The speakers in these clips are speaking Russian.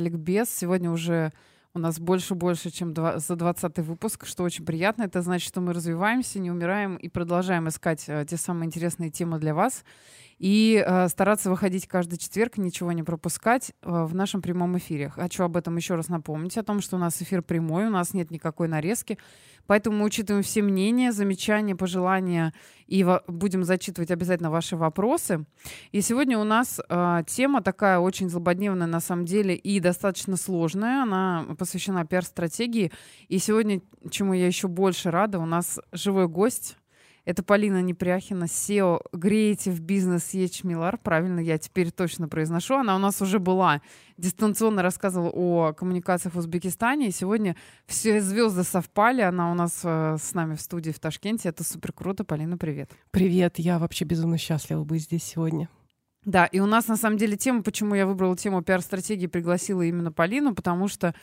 Ликбез. Сегодня уже у нас больше, чем за 20-й выпуск, что очень приятно. Это значит, что мы развиваемся, не умираем и продолжаем искать те самые интересные темы для вас. И стараться выходить каждый четверг, ничего не пропускать в нашем прямом эфире. Хочу об этом еще раз напомнить, о том, что у нас эфир прямой, у нас нет никакой нарезки. Поэтому мы учитываем все мнения, замечания, пожелания и будем зачитывать обязательно ваши вопросы. И сегодня у нас тема такая очень злободневная на самом деле и достаточно сложная. Она посвящена пиар-стратегии. И сегодня, чему я еще больше рада, у нас живой гость. Это Полина Непряхина, CEO GREATIVE BIZNES YECHIMLAR. Правильно, я теперь точно произношу. Она у нас уже была, дистанционно рассказывала о коммуникациях в Узбекистане. И сегодня все звезды совпали. Она у нас с нами в студии в Ташкенте. Это супер круто. Полина, привет. Привет. Я вообще безумно счастлива быть здесь сегодня. Да, и у нас на самом деле тема, почему я выбрала тему пиар-стратегии, пригласила именно Полину, потому что,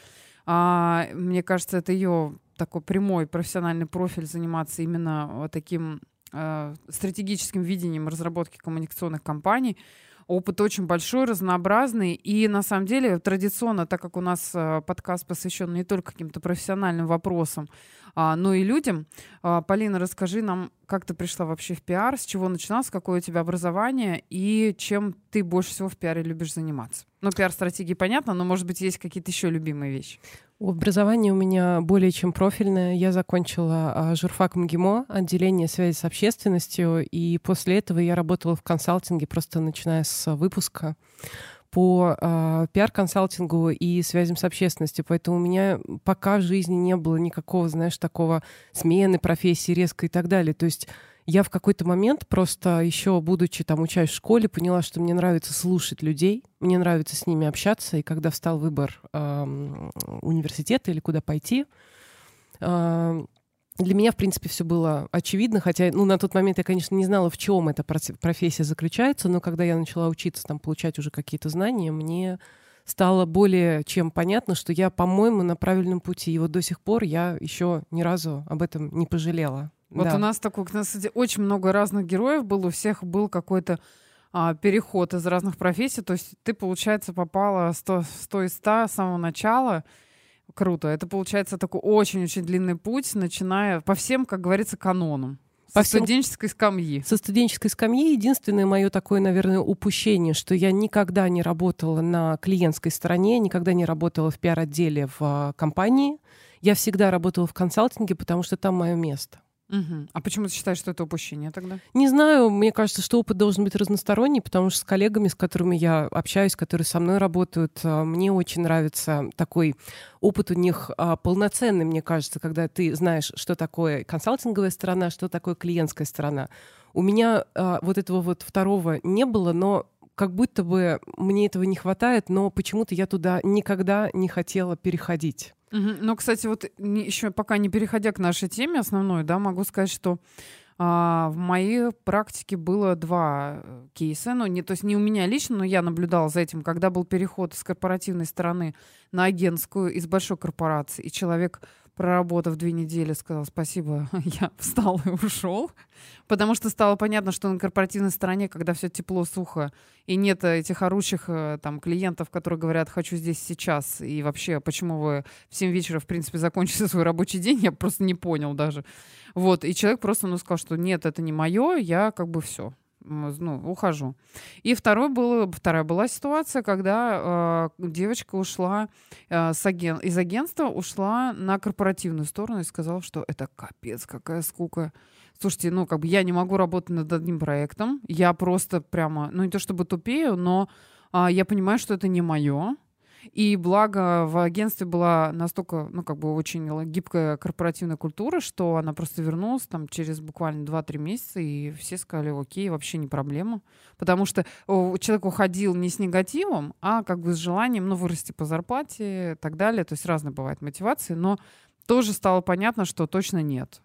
мне кажется, это ее такой прямой профессиональный профиль — заниматься именно таким стратегическим видением разработки коммуникационных кампаний. Опыт очень большой, разнообразный. И на самом деле традиционно, так как у нас подкаст посвящен не только каким-то профессиональным вопросам, но и людям, Полина, расскажи нам, как ты пришла вообще в пиар, с чего начиналась, какое у тебя образование и чем ты больше всего в пиаре любишь заниматься. Ну, пиар-стратегии понятно, но, может быть, есть какие-то еще любимые вещи. Образование у меня более чем профильное. Я закончила журфак МГИМО, отделение связи с общественностью, и после этого я работала в консалтинге, просто начиная с выпуска по пиар-консалтингу и связям с общественностью. Поэтому у меня пока в жизни не было никакого, знаешь, такого смены профессии резко и так далее. То есть я в какой-то момент просто еще, будучи там, учась в школе, поняла, что мне нравится слушать людей, мне нравится с ними общаться. И когда встал выбор университета или куда пойти, для меня, в принципе, все было очевидно. Хотя, ну, на тот момент я, конечно, не знала, в чем эта профессия заключается. Но когда я начала учиться, там, получать уже какие-то знания, мне стало более чем понятно, что я, по-моему, на правильном пути. И вот до сих пор я еще ни разу об этом не пожалела. Вот да. У нас такой, кстати, очень много разных героев было, у всех был какой-то переход из разных профессий, то есть ты, получается, попала 100 из 100 с самого начала. Круто. Это, получается, такой очень-очень длинный путь, начиная по всем, как говорится, канонам. Студенческой скамьи. Со студенческой скамьи. Единственное мое такое, наверное, упущение, что я никогда не работала на клиентской стороне, никогда не работала в пиар-отделе в компании. Я всегда работала в консалтинге, потому что там мое место. Угу. А почему ты считаешь, что это упущение тогда? Не знаю. Мне кажется, что опыт должен быть разносторонний, потому что с коллегами, с которыми я общаюсь, которые со мной работают, мне очень нравится такой опыт у них полноценный, мне кажется, когда ты знаешь, что такое консалтинговая сторона, что такое клиентская сторона. У меня вот этого вот второго не было, но как будто бы мне этого не хватает, но почему-то я туда никогда не хотела переходить. Ну, кстати, вот еще пока не переходя к нашей теме основной, да, могу сказать, что в моей практике было два кейса. Ну, не, то есть не у меня лично, но я наблюдала за этим, когда был переход с корпоративной стороны на агентскую из большой корпорации, и человек, проработав 2 недели, сказал: спасибо, я встал и ушел. Потому что стало понятно, что на корпоративной стороне, когда все тепло, сухо, и нет этих орущих там клиентов, которые говорят: хочу здесь сейчас, и вообще, почему вы в 7 вечера, в принципе, закончите свой рабочий день, я просто не понял даже. Вот, и человек просто, ну, сказал, что нет, это не мое, я как бы все, ну, ухожу. И вторая была ситуация, когда девочка ушла из агентства, ушла на корпоративную сторону и сказала, что это капец, какая скука. Слушайте, ну, как бы я не могу работать над одним проектом, я просто прямо, ну, не то чтобы тупею, но я понимаю, что это не мое. И благо в агентстве была настолько, ну, как бы очень гибкая корпоративная культура, что она просто вернулась там через буквально 2-3 месяца, и все сказали: окей, вообще не проблема. Потому что человек уходил не с негативом, а как бы с желанием, ну, вырасти по зарплате и так далее. То есть разные бывают мотивации, но тоже стало понятно, что точно нет.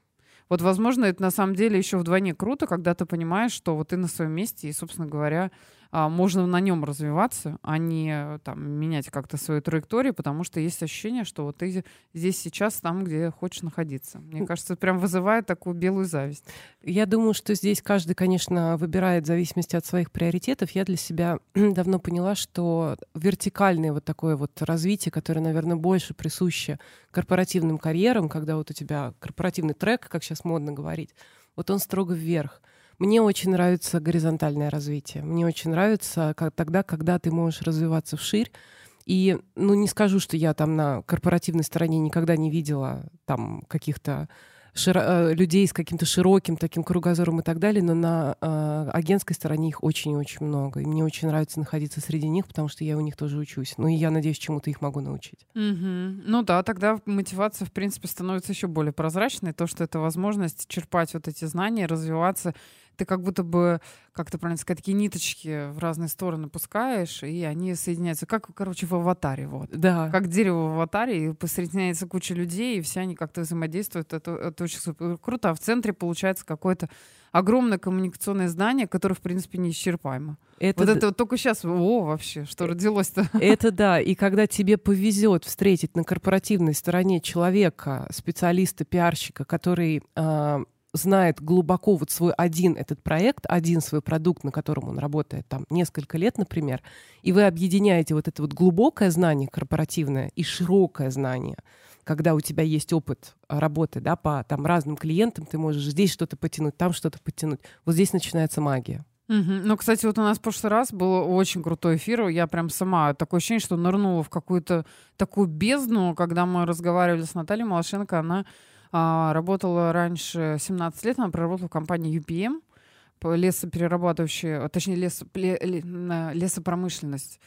Вот, возможно, это на самом деле еще вдвойне круто, когда ты понимаешь, что вот ты на своем месте, и, собственно говоря, можно на нем развиваться, а не там, менять как-то свою траекторию, потому что есть ощущение, что вот ты здесь сейчас там, где хочешь находиться. Мне кажется, это прям вызывает такую белую зависть. Я думаю, что здесь каждый, конечно, выбирает в зависимости от своих приоритетов. Я для себя давно поняла, что вертикальное вот такое вот развитие, которое, наверное, больше присуще корпоративным карьерам, когда вот у тебя корпоративный трек, как сейчас модно говорить, вот он строго вверх. Мне очень нравится горизонтальное развитие. Мне очень нравится тогда, когда ты можешь развиваться вширь. И, ну, не скажу, что я там на корпоративной стороне никогда не видела там каких-то людей с каким-то широким таким кругозором и так далее, но на агентской стороне их очень и очень много. И мне очень нравится находиться среди них, потому что я у них тоже учусь. Ну и я надеюсь, чему-то их могу научить. Mm-hmm. Ну да, тогда мотивация, в принципе, становится еще более прозрачной. То, что это возможность черпать вот эти знания, развиваться. Ты как будто бы, как-то правильно сказать, такие ниточки в разные стороны пускаешь, и они соединяются, как, короче, в аватаре. Вот. Да. Как дерево в аватаре, и посоединяется куча людей, и все они как-то взаимодействуют. Это очень супер круто. А в центре получается какое-то огромное коммуникационное здание, которое, в принципе, неисчерпаемо. Это вот только сейчас, вообще, что родилось-то. Это да, и когда тебе повезет встретить на корпоративной стороне человека, специалиста, пиарщика, который... знает глубоко вот свой один этот проект, один свой продукт, на котором он работает там несколько лет, например, и вы объединяете вот это вот глубокое знание корпоративное и широкое знание, когда у тебя есть опыт работы, да, по там разным клиентам, ты можешь здесь что-то потянуть, там что-то потянуть. Вот здесь начинается магия. Угу. Ну, кстати, вот у нас в прошлый раз был очень крутой эфир, я прям сама, такое ощущение, что нырнула в какую-то такую бездну, когда мы разговаривали с Натальей Малышенко, она работала раньше 17 лет, она проработала в компании UPM, лесоперерабатывающая, точнее лесопромышленность.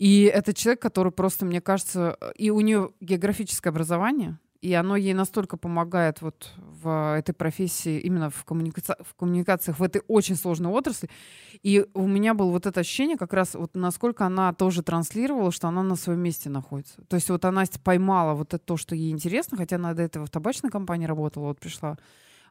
И это человек, который просто, мне кажется, и у нее географическое образование, и оно ей настолько помогает вот в этой профессии, именно в коммуникациях, в этой очень сложной отрасли. И у меня было вот это ощущение как раз, вот насколько она тоже транслировала, что она на своем месте находится. То есть вот она поймала вот это то, что ей интересно, хотя она до этого в табачной компании работала, вот пришла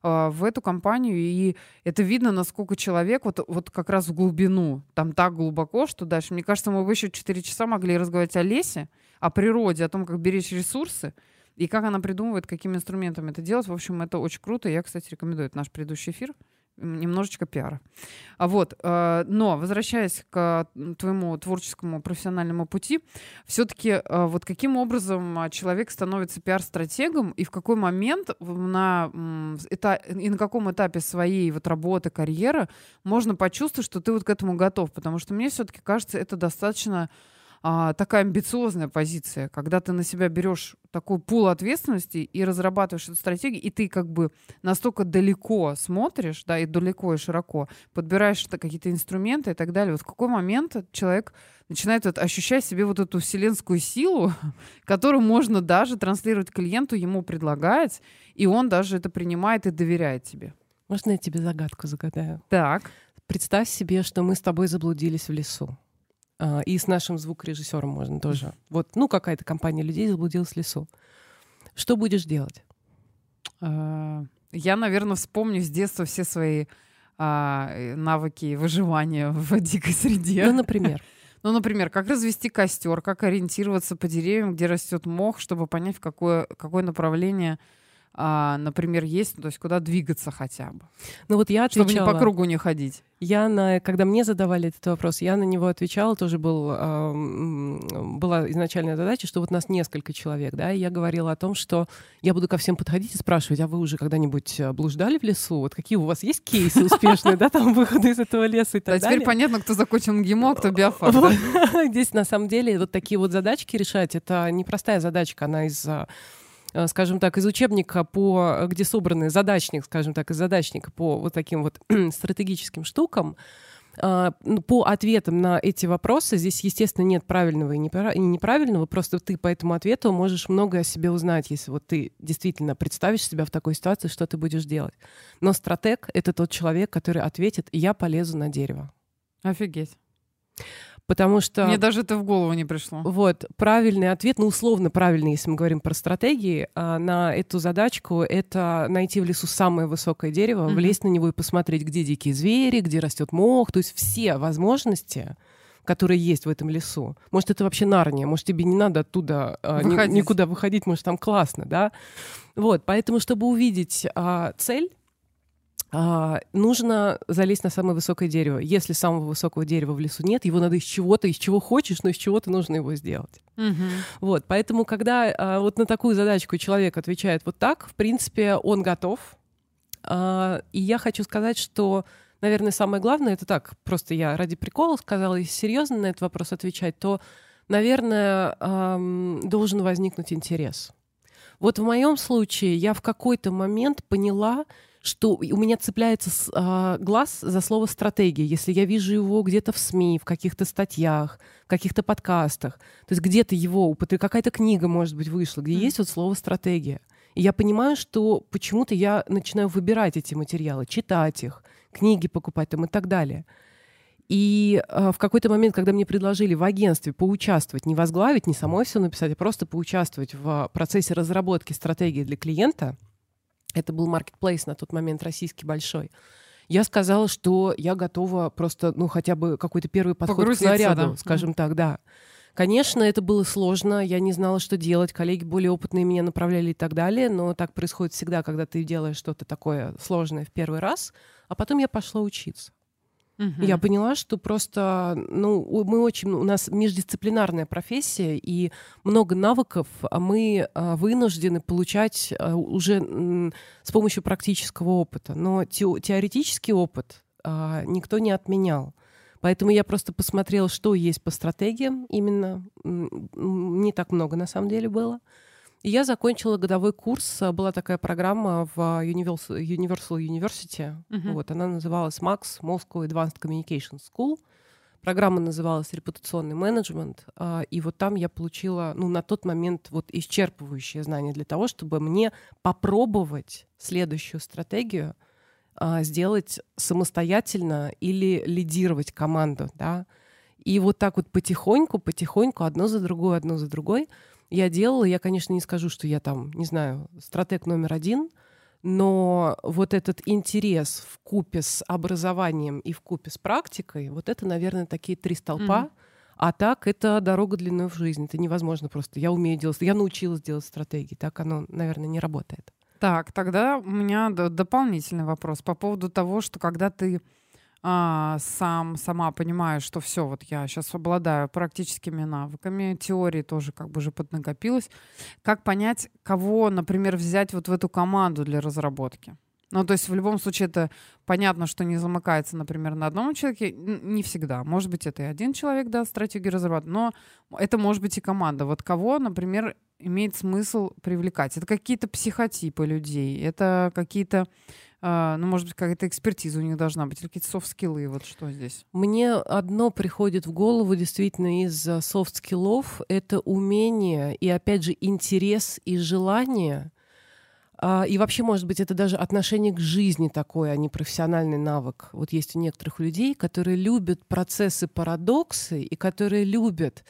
в эту компанию, и это видно, насколько человек вот как раз в глубину, там так глубоко, что дальше. Мне кажется, мы бы еще 4 часа могли разговаривать о лесе, о природе, о том, как беречь ресурсы, и как она придумывает, какими инструментами это делать. В общем, это очень круто. Я, кстати, рекомендую. Это наш предыдущий эфир. Немножечко пиара. Вот. Но, возвращаясь к твоему творческому профессиональному пути, все-таки вот каким образом человек становится пиар-стратегом и в какой момент и на каком этапе своей вот работы, карьеры можно почувствовать, что ты вот к этому готов? Потому что мне все-таки кажется, это достаточно... такая амбициозная позиция, когда ты на себя берешь такой пул ответственности и разрабатываешь эту стратегию, и ты как бы настолько далеко смотришь, да, и далеко, и широко, подбираешь какие-то инструменты и так далее. Вот в какой момент человек начинает вот ощущать себе вот эту вселенскую силу, которую можно даже транслировать клиенту, ему предлагать, и он даже это принимает и доверяет тебе. Можно я тебе загадку загадаю? Так. Представь себе, что мы с тобой заблудились в лесу. И с нашим звукорежиссером можно тоже. Вот, ну, какая-то компания людей заблудилась в лесу. Что будешь делать? Я, наверное, вспомню с детства все свои навыки выживания в дикой среде. Ну, например. Ну, например, как развести костер, как ориентироваться по деревьям, где растет мох, чтобы понять, в какое направление... например, есть, то есть куда двигаться хотя бы. Ну, вот я отвечала, чтобы не по кругу не ходить. Когда мне задавали этот вопрос, я на него отвечала, тоже была изначальная задача, что вот нас несколько человек, да, и я говорила о том, что я буду ко всем подходить и спрашивать, а вы уже когда-нибудь блуждали в лесу? Вот какие у вас есть кейсы успешные, да, там выходы из этого леса и так далее? А теперь понятно, кто закончил МГИМО, кто биофак. Здесь, на самом деле, вот такие вот задачки решать, это непростая задачка, она скажем так, из учебника, где собраны задачник, скажем так, из задачника по вот таким вот стратегическим штукам. По ответам на эти вопросы здесь, естественно, нет правильного и неправильного, просто ты по этому ответу можешь многое о себе узнать, если вот ты действительно представишь себя в такой ситуации, что ты будешь делать. Но стратег — это тот человек, который ответит «я полезу на дерево». Офигеть. Потому что... Мне даже это в голову не пришло. Вот, правильный ответ, ну, условно правильный, если мы говорим про стратегии, на эту задачку — это найти в лесу самое высокое дерево, влезть на него и посмотреть, где дикие звери, где растет мох, то есть все возможности, которые есть в этом лесу. Может, это вообще Нарния, может, тебе не надо оттуда никуда выходить, может, там классно, да? Вот, поэтому, чтобы увидеть цель, нужно залезть на самое высокое дерево. Если самого высокого дерева в лесу нет, его надо из чего-то, из чего хочешь, но из чего-то нужно его сделать. Вот, поэтому, когда вот на такую задачку человек отвечает вот так, в принципе, он готов. И я хочу сказать, что, наверное, самое главное, это так, просто я ради прикола сказала, если серьезно на этот вопрос отвечать, то, наверное, должен возникнуть интерес. Вот в моем случае я в какой-то момент поняла, что у меня цепляется глаз за слово «стратегия», если я вижу его где-то в СМИ, в каких-то статьях, в каких-то подкастах. То есть где-то его какая-то книга, может быть, вышла, где есть вот слово «стратегия». И я понимаю, что почему-то я начинаю выбирать эти материалы, читать их, книги покупать там и так далее. И в какой-то момент, когда мне предложили в агентстве поучаствовать, не возглавить, не самой все написать, а просто поучаствовать в процессе разработки стратегии для клиента, это был маркетплейс на тот момент российский большой, я сказала, что я готова просто, ну, хотя бы какой-то первый подход к снаряду, да, скажем так, да. Конечно, это было сложно, я не знала, что делать, коллеги более опытные меня направляли и так далее, но так происходит всегда, когда ты делаешь что-то такое сложное в первый раз, а потом я пошла учиться. Я поняла, что просто, ну, у нас междисциплинарная профессия, и много навыков мы вынуждены получать уже с помощью практического опыта. Но теоретический опыт никто не отменял. Поэтому я просто посмотрела, что есть по стратегиям именно. Не так много, на самом деле, было. И я закончила годовой курс. Была такая программа в Universal University. Вот, она называлась Max Moscow Advanced Communication School. Программа называлась «Репутационный менеджмент». И вот там я получила, ну, на тот момент вот исчерпывающие знания для того, чтобы мне попробовать следующую стратегию сделать самостоятельно или лидировать команду. Да? И вот так вот потихоньку, одно за другой я делала. Я, конечно, не скажу, что я там, не знаю, стратег номер один, но вот этот интерес вкупе с образованием и вкупе с практикой, вот это, наверное, такие три столпа. А так это дорога длиной в жизнь. Это невозможно просто. Я умею делать, я научилась делать стратегии. Так оно, наверное, не работает. Так, тогда у меня дополнительный вопрос по поводу того, что когда ты сама понимаешь, что все, вот я сейчас обладаю практическими навыками, теории тоже как бы уже поднакопилась. Как понять, кого, например, взять вот в эту команду для разработки? Ну, то есть в любом случае это понятно, что не замыкается, например, на одном человеке. Не всегда. Может быть, это и один человек, да, стратегию разрабатывает, но это может быть и команда. Вот кого, например, имеет смысл привлекать? Это какие-то психотипы людей, это какие-то, ну, может быть, какая-то экспертиза у них должна быть, или какие-то софт-скиллы, вот что здесь? Мне одно приходит в голову действительно из софт-скиллов, это умение и, опять же, интерес и желание, и вообще, может быть, это даже отношение к жизни такое, а не профессиональный навык. Вот есть у некоторых людей, которые любят процессы-парадоксы и которые любят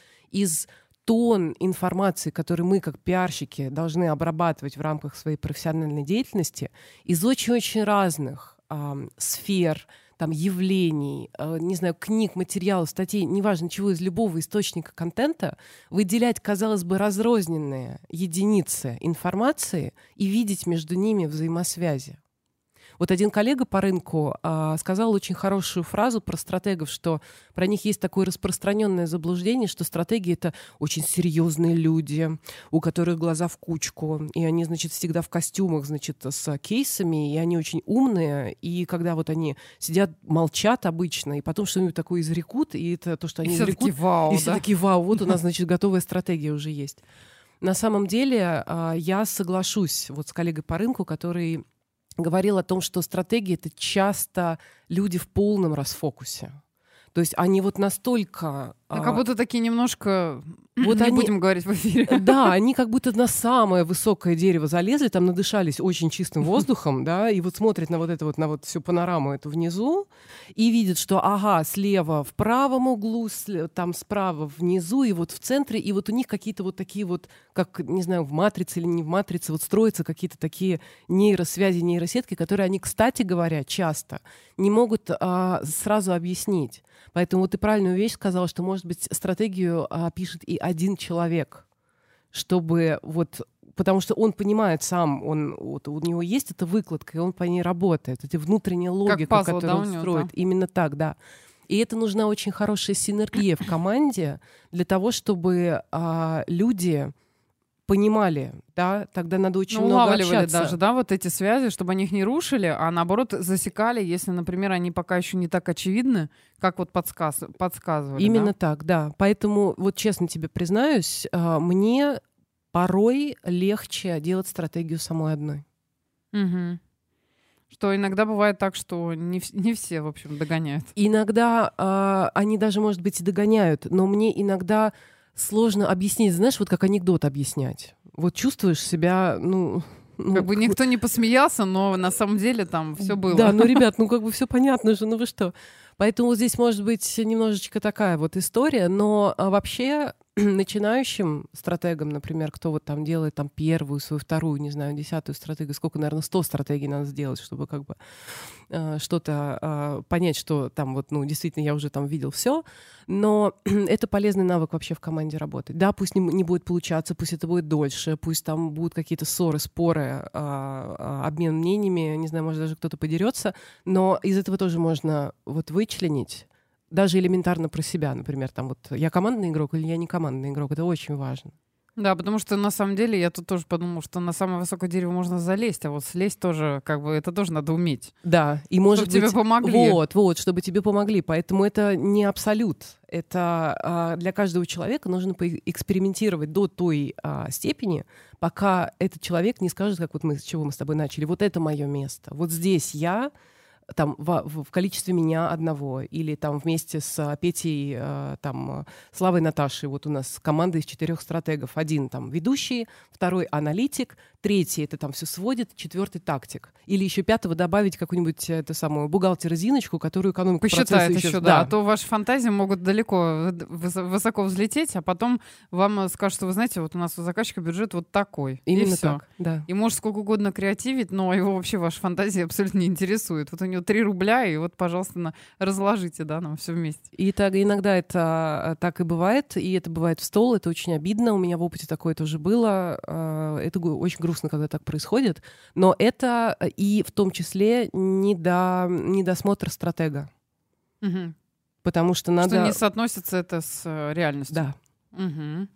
тон информации, которую мы, как пиарщики, должны обрабатывать в рамках своей профессиональной деятельности из очень-очень разных сфер, там, явлений, не знаю, книг, материалов, статей, неважно чего, из любого источника контента, выделять, казалось бы, разрозненные единицы информации и видеть между ними взаимосвязи. Вот один коллега по рынку сказал очень хорошую фразу про стратегов, что про них есть такое распространенное заблуждение, что стратеги — это очень серьезные люди, у которых глаза в кучку, и они, значит, всегда в костюмах, значит, с кейсами, и они очень умные, и когда вот они сидят, молчат обычно, и потом что-нибудь такое изрекут, и это то, что они изрекут, и все-таки вау, вот у нас, значит, готовая стратегия уже есть. На самом деле я соглашусь вот с коллегой по рынку, который говорил о том, что стратегии — это часто люди в полном расфокусе. То есть они вот настолько Как будто такие немножко... Вот не они, будем говорить в эфире. Да, они как будто на самое высокое дерево залезли, там надышались очень чистым воздухом, да, и вот смотрят на вот это вот, на вот всю панораму эту внизу и видят, что, ага, слева в правом углу, там справа внизу и вот в центре, и вот у них какие-то вот такие вот, как, не знаю, в матрице или не в матрице, вот строятся какие-то такие нейросвязи, нейросетки, которые они, кстати говоря, часто не могут сразу объяснить. Поэтому вот ты правильную вещь сказала, что, может быть, стратегию пишет и один человек, чтобы вот... Потому что он понимает сам, он, вот, у него есть эта выкладка, и он по ней работает. Это внутренняя логика, пазл, которую он строит. Да? Именно так, да. И это нужна очень хорошая синергия в команде для того, чтобы люди... понимали, да, тогда надо очень много общаться. Даже, да, вот эти связи, чтобы они их не рушили, а наоборот засекали, если, например, они пока еще не так очевидны, как вот подсказывали. Именно так, да. Поэтому, вот честно тебе признаюсь, мне порой легче делать стратегию самой одной. Угу. Что иногда бывает так, что не все, в общем, догоняют. Иногда они даже, может быть, и догоняют, но мне иногда... сложно объяснить, знаешь, вот как анекдот объяснять. Вот чувствуешь себя, как бы никто не посмеялся, но на самом деле там все было. Да, ребят, как бы все понятно же, вы что. Поэтому здесь может быть немножечко такая вот история, но вообще начинающим стратегам, например, кто вот там делает там первую, свою вторую, не знаю, десятую стратегию, сколько, наверное, 100 стратегий надо сделать, чтобы как бы что-то понять, что там вот, действительно, я уже там видел все, но это полезный навык вообще в команде работать. Да, пусть не будет получаться, пусть это будет дольше, пусть там будут какие-то ссоры, споры, обмен мнениями, не знаю, может, даже кто-то подерется, но из этого тоже можно вот вычленить, даже элементарно про себя, например, там вот я командный игрок или я не командный игрок, это очень важно. Да, потому что на самом деле я тут тоже подумала, что на самое высокое дерево можно залезть, а вот слезть тоже, как бы, это тоже надо уметь. Да, и может чтобы быть... тебе помогли. Вот, чтобы тебе помогли. Поэтому это не абсолют. Это для каждого человека нужно поэкспериментировать до той степени, пока этот человек не скажет, как вот мы, с чего мы с тобой начали, вот это мое место, вот здесь я... там в количестве меня одного, или там вместе с Петей, там, Славой, Наташей, вот у нас команда из 4 стратегов. Один там ведущий, второй аналитик, третий это там все сводит, 4 тактик. Или еще 5 добавить какую-нибудь эту самую бухгалтер Зиночку, которую экономику посчитает еще, да. А то ваши фантазии могут далеко, высоко взлететь, а потом вам скажут, что вы знаете, вот у нас у заказчика бюджет вот такой. Именно и все. Так, да. И может сколько угодно креативить, но его вообще ваши фантазии абсолютно не интересуют. Вот у него 3 рубля, и вот, пожалуйста, разложите, да, нам все вместе. И так, иногда это так и это бывает в стол, это очень обидно, у меня в опыте такое тоже было, это очень грустно, когда так происходит, но это и в том числе недосмотр стратега. Угу. Потому что надо... Что не соотносится это с реальностью. Да. Угу.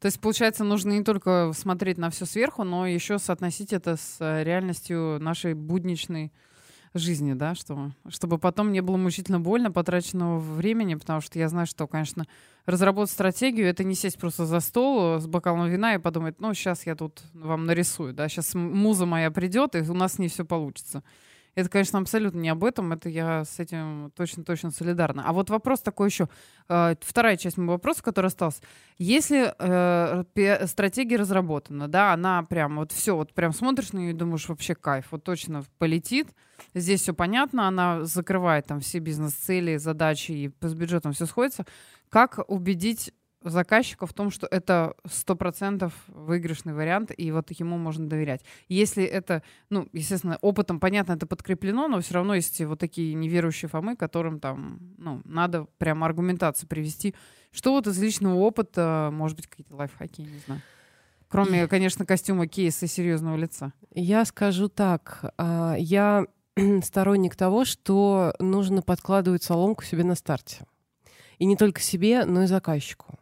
То есть, получается, нужно не только смотреть на все сверху, но еще соотносить это с реальностью нашей будничной жизни, да, чтобы потом не было мучительно больно потраченного времени, потому что я знаю, что, конечно, разработать стратегию — это не сесть просто за стол с бокалом вина и подумать, сейчас я тут вам нарисую, да, сейчас муза моя придет, и у нас не все получится. Это, конечно, абсолютно не об этом, это я с этим точно-точно солидарна. А вот вопрос такой еще, вторая часть моего вопроса, который остался. Если стратегия разработана, да, она прям вот все, вот прям смотришь на нее и думаешь, вообще кайф, вот точно полетит, здесь все понятно, она закрывает там все бизнес-цели, задачи, и с бюджетом все сходится. Как убедить заказчика в том, что это 100% выигрышный вариант, и вот ему можно доверять. Если это, естественно, опытом, понятно, это подкреплено, но все равно есть вот такие неверующие Фомы, которым там, надо прямо аргументацию привести. Что вот из личного опыта, может быть, какие-то лайфхаки, не знаю. Кроме, конечно, костюма, кейса и серьезного лица. Я скажу так. Я сторонник того, что нужно подкладывать соломку себе на старте. И не только себе, но и заказчику.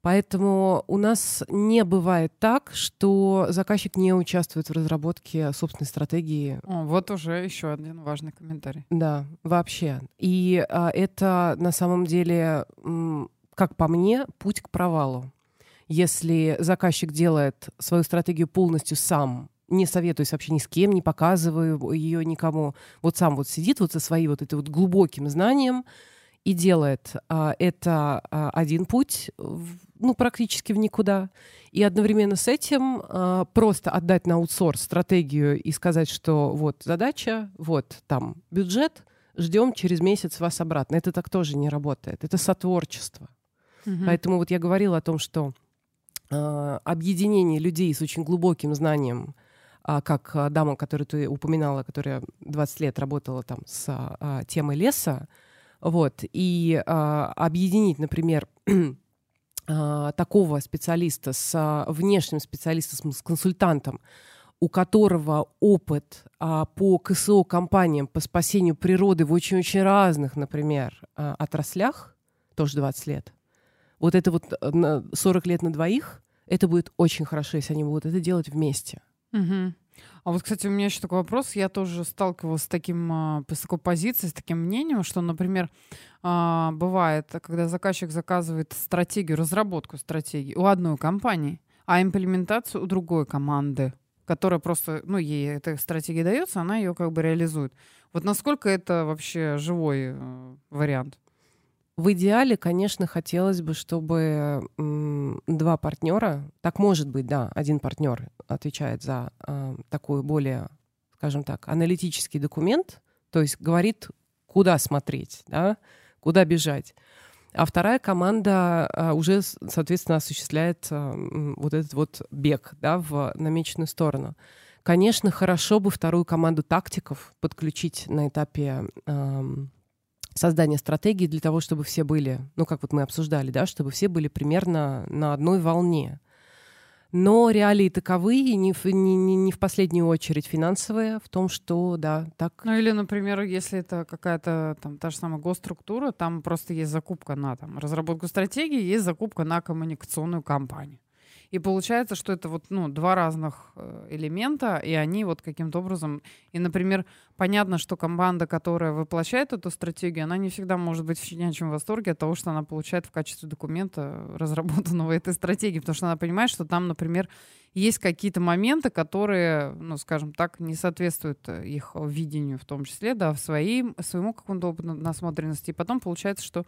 Поэтому у нас не бывает так, что заказчик не участвует в разработке собственной стратегии. Вот уже еще один важный комментарий. Да, вообще. И это на самом деле, как по мне, путь к провалу. Если заказчик делает свою стратегию полностью сам, не советуюсь вообще ни с кем, не показываю ее никому, вот сам вот сидит вот со своим вот этим вот глубоким знанием, и делает, это один путь, ну, практически в никуда. И одновременно с этим просто отдать на аутсорс стратегию и сказать, что вот задача, вот там бюджет, ждем через месяц вас обратно. Это так тоже не работает. Это сотворчество. Угу. Поэтому вот я говорила о том, что объединение людей с очень глубоким знанием, как дама, которую ты упоминала, которая 20 лет работала там с темой леса, вот, и объединить, например, такого специалиста с внешним специалистом, с консультантом, у которого опыт по КСО-компаниям, по спасению природы в очень-очень разных, например, отраслях, тоже 20 лет, вот это вот 40 лет на двоих, это будет очень хорошо, если они будут это делать вместе. Угу. А вот, кстати, у меня еще такой вопрос. Я тоже сталкивалась с такой позицией, с таким мнением, что, например, бывает, когда заказчик заказывает стратегию, разработку стратегии у одной компании, а имплементацию у другой команды, которая просто, ну, ей эта стратегия дается, она ее как бы реализует. Вот насколько это вообще живой вариант? В идеале, конечно, хотелось бы, чтобы два партнера, так может быть, да, один партнер отвечает за такой более, скажем так, аналитический документ, то есть говорит, куда смотреть, да, куда бежать. А вторая команда уже, соответственно, осуществляет вот этот вот бег, да, в намеченную сторону. Конечно, хорошо бы вторую команду тактиков подключить на этапе создание стратегии для того, чтобы все были, ну, как вот мы обсуждали, да, чтобы все были примерно на одной волне. Но реалии таковы, и не в последнюю очередь финансовые, в том, что, да, так... Ну, или, например, если это какая-то там та же самая госструктура, там просто есть закупка на там разработку стратегии, есть закупка на коммуникационную кампанию. И получается, что это вот, ну, два разных элемента, и они вот каким-то образом... И, например, понятно, что команда, которая воплощает эту стратегию, она не всегда может быть в щенячьем восторге от того, что она получает в качестве документа разработанного этой стратегии, потому что она понимает, что там, например, есть какие-то моменты, которые, ну, скажем так, не соответствуют их видению в том числе, да, своему какому-то опыту насмотренности. И потом получается, что...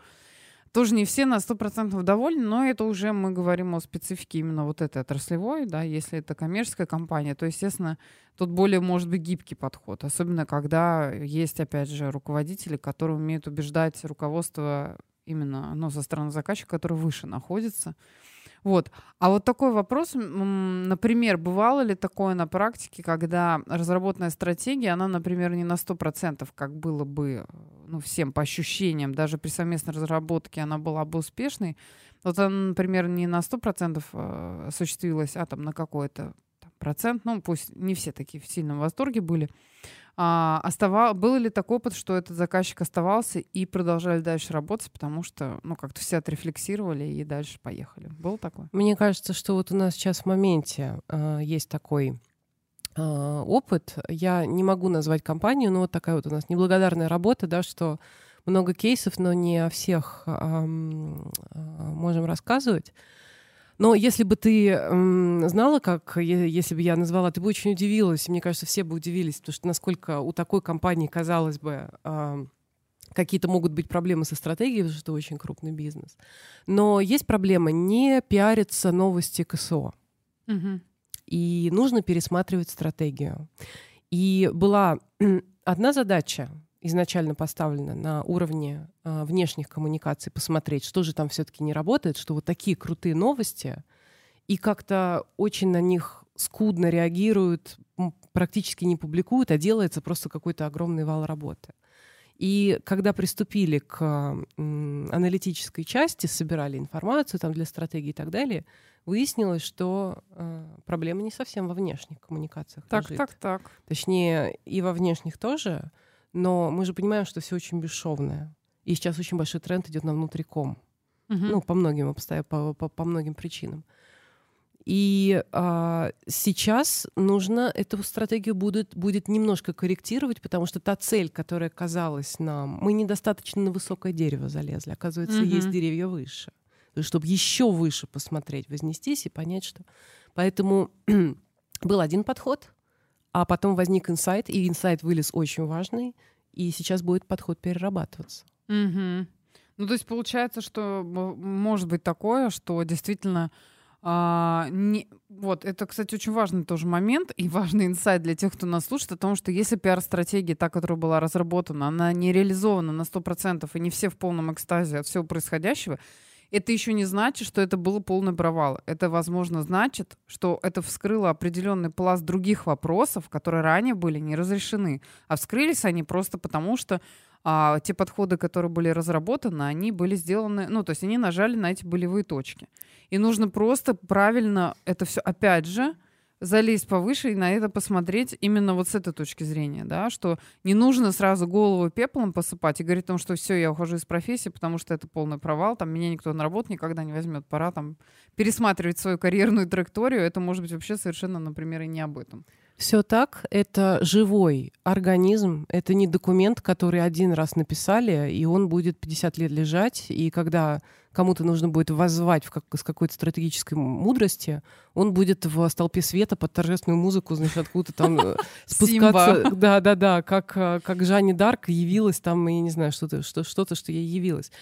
Тоже не все на 100% довольны, но это уже мы говорим о специфике именно вот этой отраслевой, да, если это коммерческая компания, то, естественно, тут более может быть гибкий подход, особенно когда есть, опять же, руководители, которые умеют убеждать руководство именно, ну, со стороны заказчика, который выше находится. Вот. А вот такой вопрос, например, бывало ли такое на практике, когда разработанная стратегия, она, например, не на 100%, как было бы, ну, всем по ощущениям, даже при совместной разработке она была бы успешной, вот она, например, не на 100% осуществилась, а там на какой-то процент, ну, пусть не все такие в сильном восторге были, был ли такой опыт, что этот заказчик оставался и продолжали дальше работать, потому что, ну, как-то все отрефлексировали и дальше поехали. Было такое? Мне кажется, что вот у нас сейчас в моменте есть такой опыт. Я не могу назвать компанию, но вот такая вот у нас неблагодарная работа, да, что много кейсов, но не о всех можем рассказывать. Но если бы ты знала, как, если бы я назвала, ты бы очень удивилась. Мне кажется, все бы удивились, потому что насколько у такой компании, казалось бы, какие-то могут быть проблемы со стратегией, потому что это очень крупный бизнес. Но есть проблема — не пиарятся новости КСО. Угу. И нужно пересматривать стратегию. И была одна задача, изначально поставлено на уровне внешних коммуникаций, посмотреть, что же там все-таки не работает, что вот такие крутые новости, и как-то очень на них скудно реагируют, практически не публикуют, а делается просто какой-то огромный вал работы. И когда приступили к аналитической части, собирали информацию там для стратегии и так далее, выяснилось, что проблема не совсем во внешних коммуникациях лежит. Так. Точнее, и во внешних тоже. Но мы же понимаем, что все очень бесшовное. И сейчас очень большой тренд идет на внутриком. Угу. Ну, по многим обстоятельствам, по многим причинам. И сейчас нужно эту стратегию будет немножко корректировать, потому что та цель, которая казалась нам... Мы недостаточно на высокое дерево залезли. Оказывается, есть деревья выше. Чтобы еще выше посмотреть, вознестись и понять, что... Поэтому был один подход... А потом возник инсайт, и инсайт вылез очень важный, и сейчас будет подход перерабатываться. Угу. Ну, то есть получается, что может быть такое, что действительно... Вот, это, кстати, очень важный тоже момент и важный инсайт для тех, кто нас слушает, о том, что если пиар-стратегия, та, которая была разработана, она не реализована на 100% и не все в полном экстазе от всего происходящего, это еще не значит, что это был полный провал. Это, возможно, значит, что это вскрыло определенный пласт других вопросов, которые ранее были не разрешены. А вскрылись они просто потому, что те подходы, которые были разработаны, они были сделаны, ну, то есть они нажали на эти болевые точки. И нужно просто правильно это все, опять же, залезть повыше и на это посмотреть именно вот с этой точки зрения, да, что не нужно сразу голову пеплом посыпать и говорить о том, что все, я ухожу из профессии, потому что это полный провал, там меня никто на работу никогда не возьмет, пора там пересматривать свою карьерную траекторию, это может быть вообще совершенно, например, и не об этом. Все так, это живой организм, это не документ, который один раз написали, и он будет 50 лет лежать, и когда кому-то нужно будет воззвать с какой-то стратегической мудрости, он будет в столпе света под торжественную музыку, значит, откуда-то там спускаться. Да-да-да, как Жанне д'Арк явилась там, я не знаю, что-то, что ей явилось.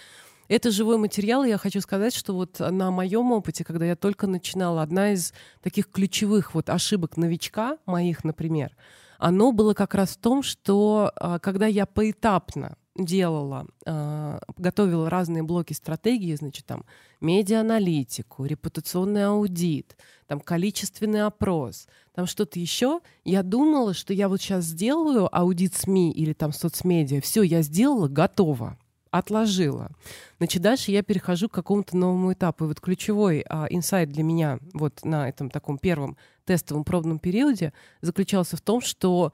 Это живой материал, и я хочу сказать, что вот на моем опыте, когда я только начинала, одна из таких ключевых вот ошибок новичка моих, например, оно было как раз в том, что когда я поэтапно готовила разные блоки стратегии, значит, там, медиа-аналитику, репутационный аудит, там, количественный опрос, там что-то еще, я думала, что я вот сейчас сделаю аудит СМИ или там соцмедиа, все, я сделала, готово. Отложила. Значит, дальше я перехожу к какому-то новому этапу. И вот ключевой инсайт для меня вот на этом таком первом тестовом пробном периоде заключался в том, что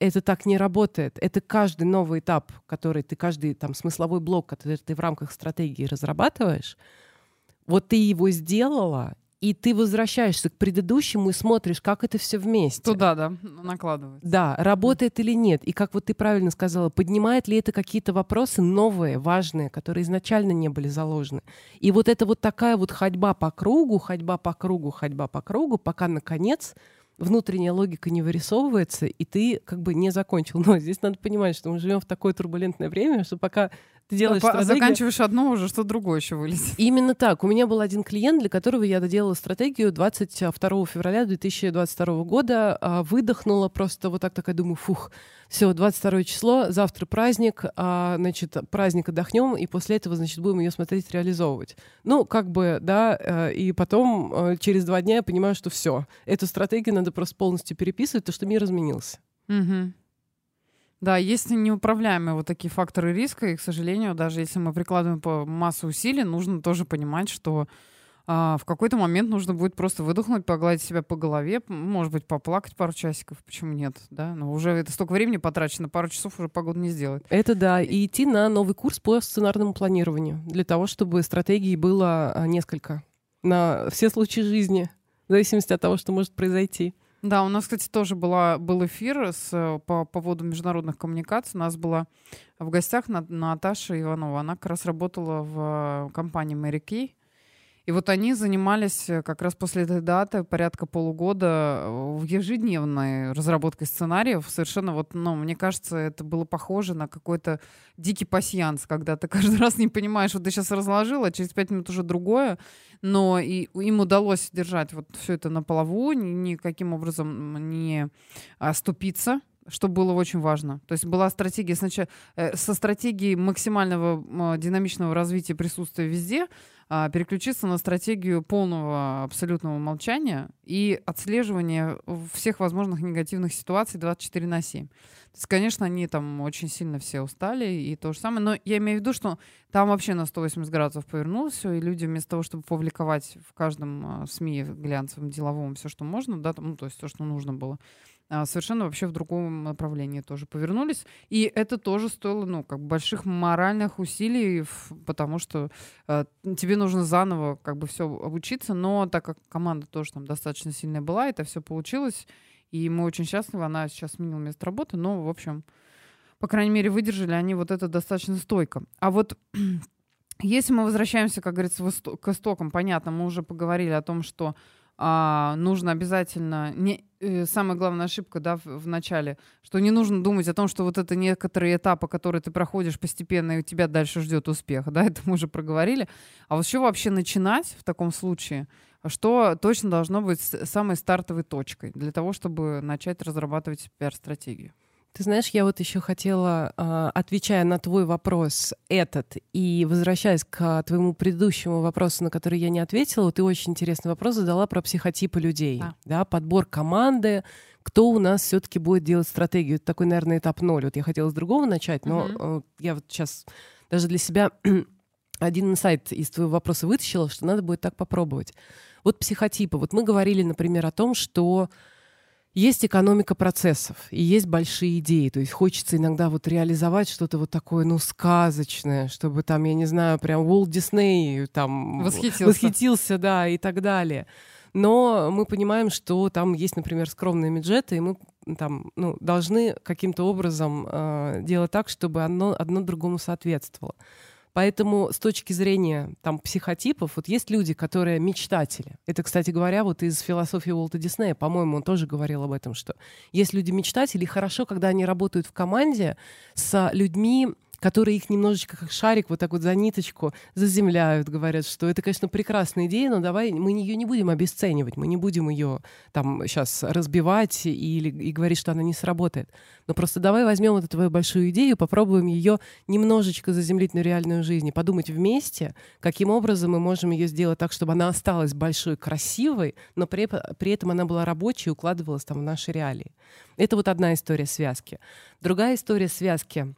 это так не работает. Это каждый новый этап, который ты, каждый там смысловой блок, который ты в рамках стратегии разрабатываешь, вот ты его сделала, и ты возвращаешься к предыдущему и смотришь, как это все вместе. Туда, да, накладывается. Да, работает или нет. И как вот ты правильно сказала, поднимает ли это какие-то вопросы новые, важные, которые изначально не были заложены. И вот это вот такая вот ходьба по кругу, пока, наконец, внутренняя логика не вырисовывается, и ты как бы не закончил. Но здесь надо понимать, что мы живем в такое турбулентное время, что пока... Заканчиваешь одно, уже что-то другое еще вылезет. Именно так. У меня был один клиент, для которого я доделала стратегию 22 февраля 2022 года. Выдохнула просто вот так, такая, думаю, фух, все, 22 число, завтра праздник, значит, праздник отдохнем, и после этого, значит, будем ее смотреть, реализовывать. Ну, как бы, да, и потом через 2 дня я понимаю, что все, эту стратегию надо просто полностью переписывать, потому что мир изменился. Угу. Да, есть неуправляемые вот такие факторы риска, и, к сожалению, даже если мы прикладываем по массу усилий, нужно тоже понимать, что в какой-то момент нужно будет просто выдохнуть, погладить себя по голове, может быть, поплакать пару часиков, почему нет, да? Но уже это столько времени потрачено, пару часов уже погоду не сделать. Это да, и идти на новый курс по сценарному планированию, для того, чтобы стратегий было несколько на все случаи жизни, в зависимости от того, что может произойти. Да, у нас, кстати, тоже был эфир по поводу международных коммуникаций. У нас была в гостях Наташа Иванова. Она как раз работала в компании Мэри Кей. И вот они занимались как раз после этой даты порядка полугода ежедневной разработкой сценариев. Совершенно вот, ну, мне кажется, это было похоже на какой-то дикий пасьянс, когда ты каждый раз не понимаешь, вот ты сейчас разложила, а через 5 минут уже другое. Но им удалось держать вот все это на плаву, никаким образом не оступиться, что было очень важно. То есть была стратегия сначала со стратегией максимального динамичного развития присутствия везде, переключиться на стратегию полного абсолютного молчания и отслеживания всех возможных негативных ситуаций 24/7. То есть, конечно, они там очень сильно все устали и то же самое. Но я имею в виду, что там вообще на 180 градусов повернулось все, и люди вместо того, чтобы публиковать в каждом СМИ глянцевом, деловом все, что можно, да, там, ну, то есть все, что нужно было, совершенно вообще в другом направлении тоже повернулись. И это тоже стоило, ну, как больших моральных усилий, потому что тебе нужно заново как бы все обучиться, но так как команда тоже там достаточно сильная была, это все получилось, и мы очень счастливы, она сейчас сменила место работы, но, в общем, по крайней мере, выдержали они вот это достаточно стойко. А вот если мы возвращаемся, как говорится, к истокам, понятно, мы уже поговорили о том, что нужно обязательно... самая главная ошибка, да, в начале, что не нужно думать о том, что вот это некоторые этапы, которые ты проходишь постепенно, и у тебя дальше ждет успех, да, это мы уже проговорили. А вот с чего вообще начинать в таком случае? Что точно должно быть самой стартовой точкой для того, чтобы начать разрабатывать пиар-стратегию? Ты знаешь, я вот еще хотела, отвечая на твой вопрос этот и возвращаясь к твоему предыдущему вопросу, на который я не ответила, ты очень интересный вопрос задала про психотипы людей, да, подбор команды, кто у нас все-таки будет делать стратегию. Это такой, наверное, этап 0. Вот я хотела с другого начать, но я вот сейчас даже для себя один инсайт из твоего вопроса вытащила, что надо будет так попробовать. Вот психотипы. Вот мы говорили, например, о том, что есть экономика процессов и есть большие идеи. То есть хочется иногда вот реализовать что-то вот такое, ну, сказочное, чтобы там, я не знаю, прям Уолт Дисней там восхитился, да, и так далее. Но мы понимаем, что там есть, например, скромные бюджеты, и мы там, ну, должны каким-то образом делать так, чтобы одно другому соответствовало. Поэтому с точки зрения там, психотипов, вот есть люди, которые мечтатели. Это, кстати говоря, вот из философии Уолта Диснея, по-моему, он тоже говорил об этом, что есть люди-мечтатели, и хорошо, когда они работают в команде с людьми, которые их немножечко как шарик вот так вот за ниточку заземляют, говорят, что это, конечно, прекрасная идея, но давай мы ее не будем обесценивать, мы не будем ее там сейчас разбивать и говорить, что она не сработает. Но просто давай возьмем эту твою большую идею, попробуем ее немножечко заземлить на реальную жизнь и подумать вместе, каким образом мы можем ее сделать так, чтобы она осталась большой, красивой, но при этом она была рабочей и укладывалась там в наши реалии. Это вот одна история связки. Другая история связки.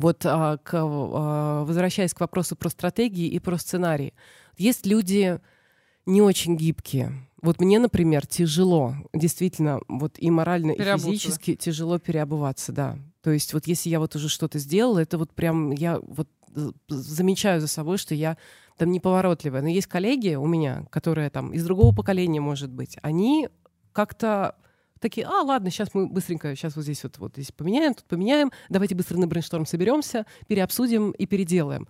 Вот возвращаясь к вопросу про стратегии и про сценарии. Есть люди не очень гибкие. Вот мне, например, тяжело, действительно, вот и морально, и физически тяжело переобуваться, да. То есть вот если я вот уже что-то сделала, это вот прям я вот замечаю за собой, что я там неповоротливая. Но есть коллеги у меня, которые там из другого поколения, может быть, они как-то... такие, ладно, сейчас мы быстренько, сейчас вот здесь вот здесь поменяем, тут поменяем, давайте быстро на брейншторм соберемся, переобсудим и переделаем.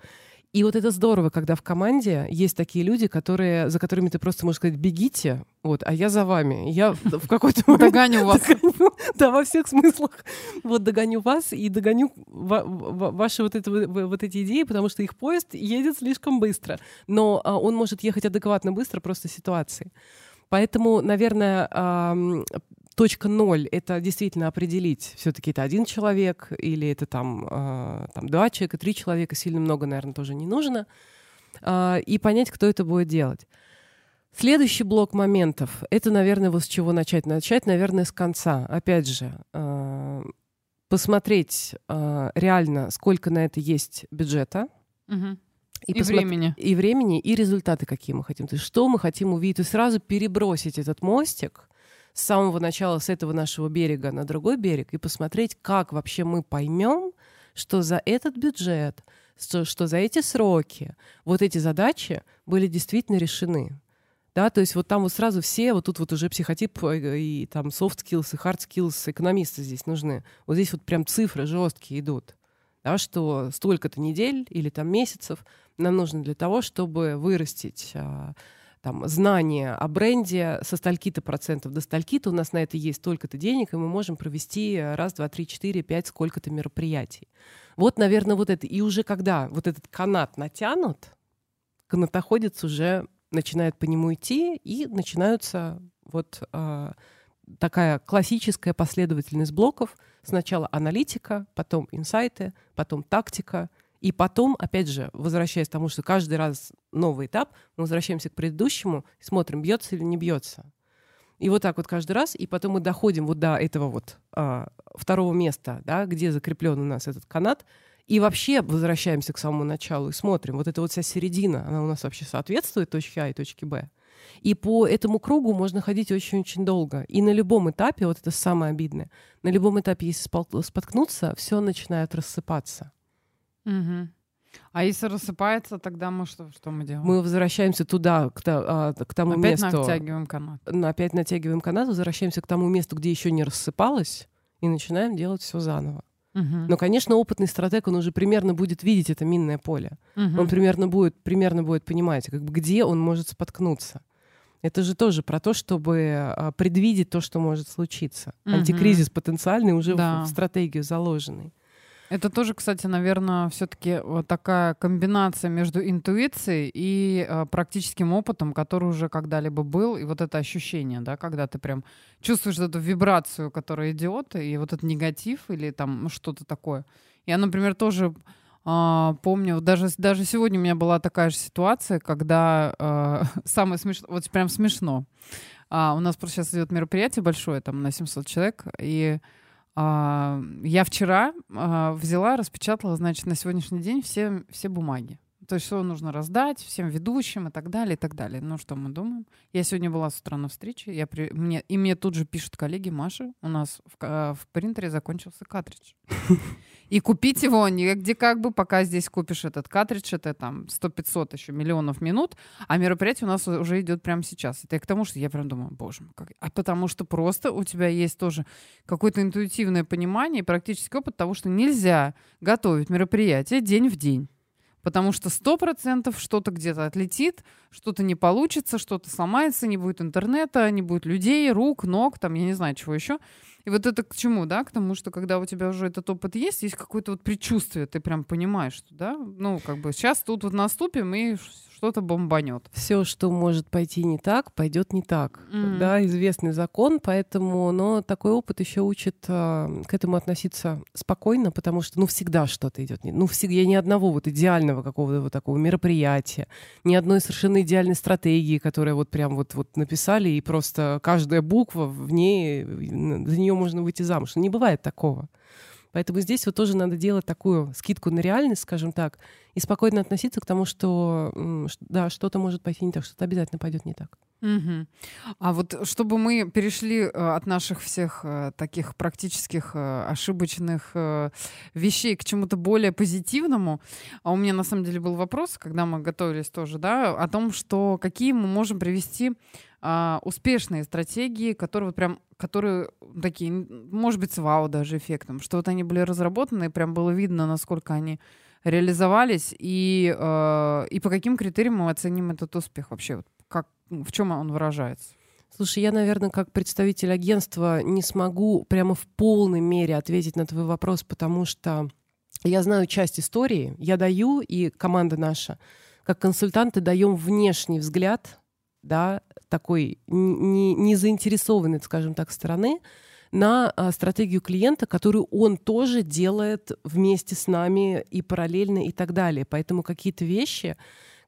И вот это здорово, когда в команде есть такие люди, которые, за которыми ты просто можешь сказать, бегите, вот, а я за вами. Я в какой-то момент... Догоню вас. Да, во всех смыслах. Вот догоню вас и догоню ваши вот эти идеи, потому что их поезд едет слишком быстро. Но он может ехать адекватно быстро просто ситуации. Поэтому, наверное, точка ноль — это действительно определить, все-таки это один человек или это там 2 человека, 3 человека, сильно много, наверное, тоже не нужно, и понять, кто это будет делать. Следующий блок моментов — это, наверное, вот с чего начать. Начать, наверное, с конца. Опять же, посмотреть реально, сколько на это есть бюджета. Угу. И времени, и результаты, какие мы хотим. То есть что мы хотим увидеть, и сразу перебросить этот мостик с самого начала, с этого нашего берега на другой берег, и посмотреть, как вообще мы поймем, что за этот бюджет, что за эти сроки, вот эти задачи были действительно решены. Да, то есть вот там вот сразу все, вот тут вот уже психотип, и там soft skills, и hard skills, экономисты здесь нужны. Вот здесь вот прям цифры жесткие идут, да, что столько-то недель или там месяцев нам нужно для того, чтобы вырастить... знания о бренде со стольки-то процентов до стольки-то, у нас на это есть столько-то денег, и мы можем провести 1, 2, 3, 4, 5 сколько-то мероприятий. Вот, наверное, вот это. И уже когда вот этот канат натянут, канатоходец уже начинает по нему идти, и начинаются вот такая классическая последовательность блоков. Сначала аналитика, потом инсайты, потом тактика. И потом, опять же, возвращаясь к тому, что каждый раз новый этап, мы возвращаемся к предыдущему и смотрим, бьется или не бьется. И вот так вот каждый раз, и потом мы доходим вот до этого вот второго места, да, где закреплен у нас этот канат, и вообще возвращаемся к самому началу и смотрим. Вот эта вот вся середина, она у нас вообще соответствует точке А и точке Б. И по этому кругу можно ходить очень-очень долго. И на любом этапе, вот это самое обидное, на любом этапе, если споткнуться, все начинает рассыпаться. Угу. А если рассыпается, тогда мы что мы делаем? Мы возвращаемся туда, к тому месту. Опять натягиваем канат. Опять натягиваем канат, возвращаемся к тому месту, где еще не рассыпалось, и начинаем делать все заново. Но, конечно, опытный стратег, он уже примерно будет видеть это минное поле. Он примерно будет понимать, как бы, где он может споткнуться. Это же тоже про то, чтобы предвидеть то, что может случиться. Угу. Антикризис потенциальный уже да. в стратегию заложенный. Это тоже, кстати, наверное, все-таки вот такая комбинация между интуицией и практическим опытом, который уже когда-либо был, и вот это ощущение, да, когда ты прям чувствуешь эту вибрацию, которая идет, и вот этот негатив или там что-то такое. Я, например, тоже помню, даже сегодня у меня была такая же ситуация, когда самое смешное, вот прям смешно, у нас просто сейчас идет мероприятие большое, там на 700 человек, и я вчера взяла, распечатала, значит, на сегодняшний день все бумаги. То есть все нужно раздать всем ведущим и так далее, и так далее. Ну что мы думаем? Я сегодня была с утра на встрече, мне тут же пишут коллеги: Маша, у нас в принтере закончился картридж. И купить его негде как бы, пока здесь купишь этот картридж, это там 100-500 еще миллионов минут, а мероприятие у нас уже идет прямо сейчас. Это и к тому, что я прям думаю, боже мой, как... А потому что просто у тебя есть тоже какое-то интуитивное понимание и практический опыт того, что нельзя готовить мероприятие день в день. Потому что 100% что-то где-то отлетит, что-то не получится, что-то сломается, не будет интернета, не будет людей, рук, ног, там, я не знаю, чего еще. И вот это к чему, да? К тому, что когда у тебя уже этот опыт есть, есть какое-то вот предчувствие, ты прям понимаешь, что, да? Ну, как бы сейчас тут вот наступим и что-то бомбанет. Все, что может пойти не так, пойдет не так. Mm-hmm. Да, известный закон, поэтому, но такой опыт еще учит к этому относиться спокойно, потому что, ну, всегда что-то идет. Ну, всегда ни одного вот идеального какого-то вот такого мероприятия, ни одной совершенно идеальной стратегии, которая вот прям вот написали, и просто каждая буква в ней, за нее можно выйти замуж. Не бывает такого. Поэтому здесь вот тоже надо делать такую скидку на реальность, скажем так, и спокойно относиться к тому, что да, что-то может пойти не так, что-то обязательно пойдет не так. Угу. А вот чтобы мы перешли от наших всех таких практических ошибочных вещей к чему-то более позитивному, а у меня на самом деле был вопрос, когда мы готовились тоже, да, о том, что какие мы можем привести успешные стратегии, которые такие, может быть, с вау даже эффектом, что вот они были разработаны, и прям было видно, насколько они реализовались, и по каким критериям мы оценим этот успех вообще, вот как, в чем он выражается? Слушай, я, наверное, как представитель агентства не смогу прямо в полной мере ответить на твой вопрос, потому что я знаю часть истории, я даю, и команда наша, как консультанты, даем внешний взгляд, да, такой не заинтересованной, скажем так, стороны, на стратегию клиента, которую он тоже делает вместе с нами и параллельно и так далее. Поэтому какие-то вещи,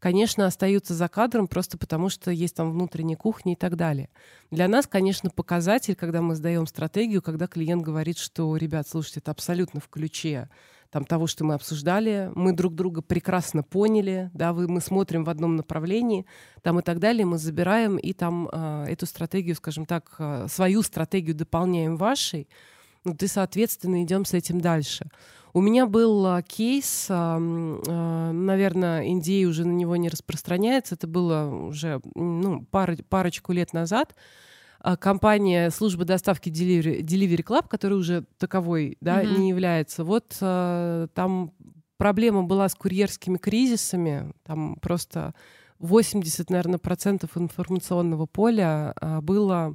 конечно, остаются за кадром просто потому, что есть там внутренняя кухня и так далее. Для нас, конечно, показатель, когда мы сдаем стратегию, когда клиент говорит, что, ребят, слушайте, это абсолютно в ключе там, того, что мы обсуждали, мы друг друга прекрасно поняли, да, мы смотрим в одном направлении, там и так далее, мы забираем и там эту стратегию, скажем так, свою стратегию дополняем вашей, ну, ты, соответственно, идем с этим дальше. У меня был кейс, наверное, NDA уже на него не распространяется, это было уже парочку лет назад. Компания, служба доставки Delivery Club, которая уже таковой, да, mm-hmm. не является, вот там проблема была с курьерскими кризисами, там просто 80, наверное, % информационного поля было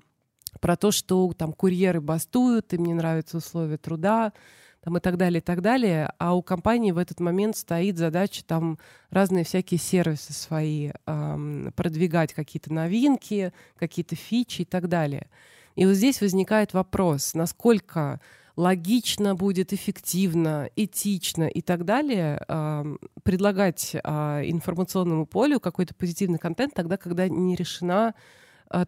про то, что там курьеры бастуют, им не нравятся условия труда, там, и так далее, а у компании в этот момент стоит задача там разные всякие сервисы свои продвигать, какие-то новинки, какие-то фичи и так далее. И вот здесь возникает вопрос, насколько логично будет, эффективно, этично и так далее предлагать информационному полю какой-то позитивный контент тогда, когда не решена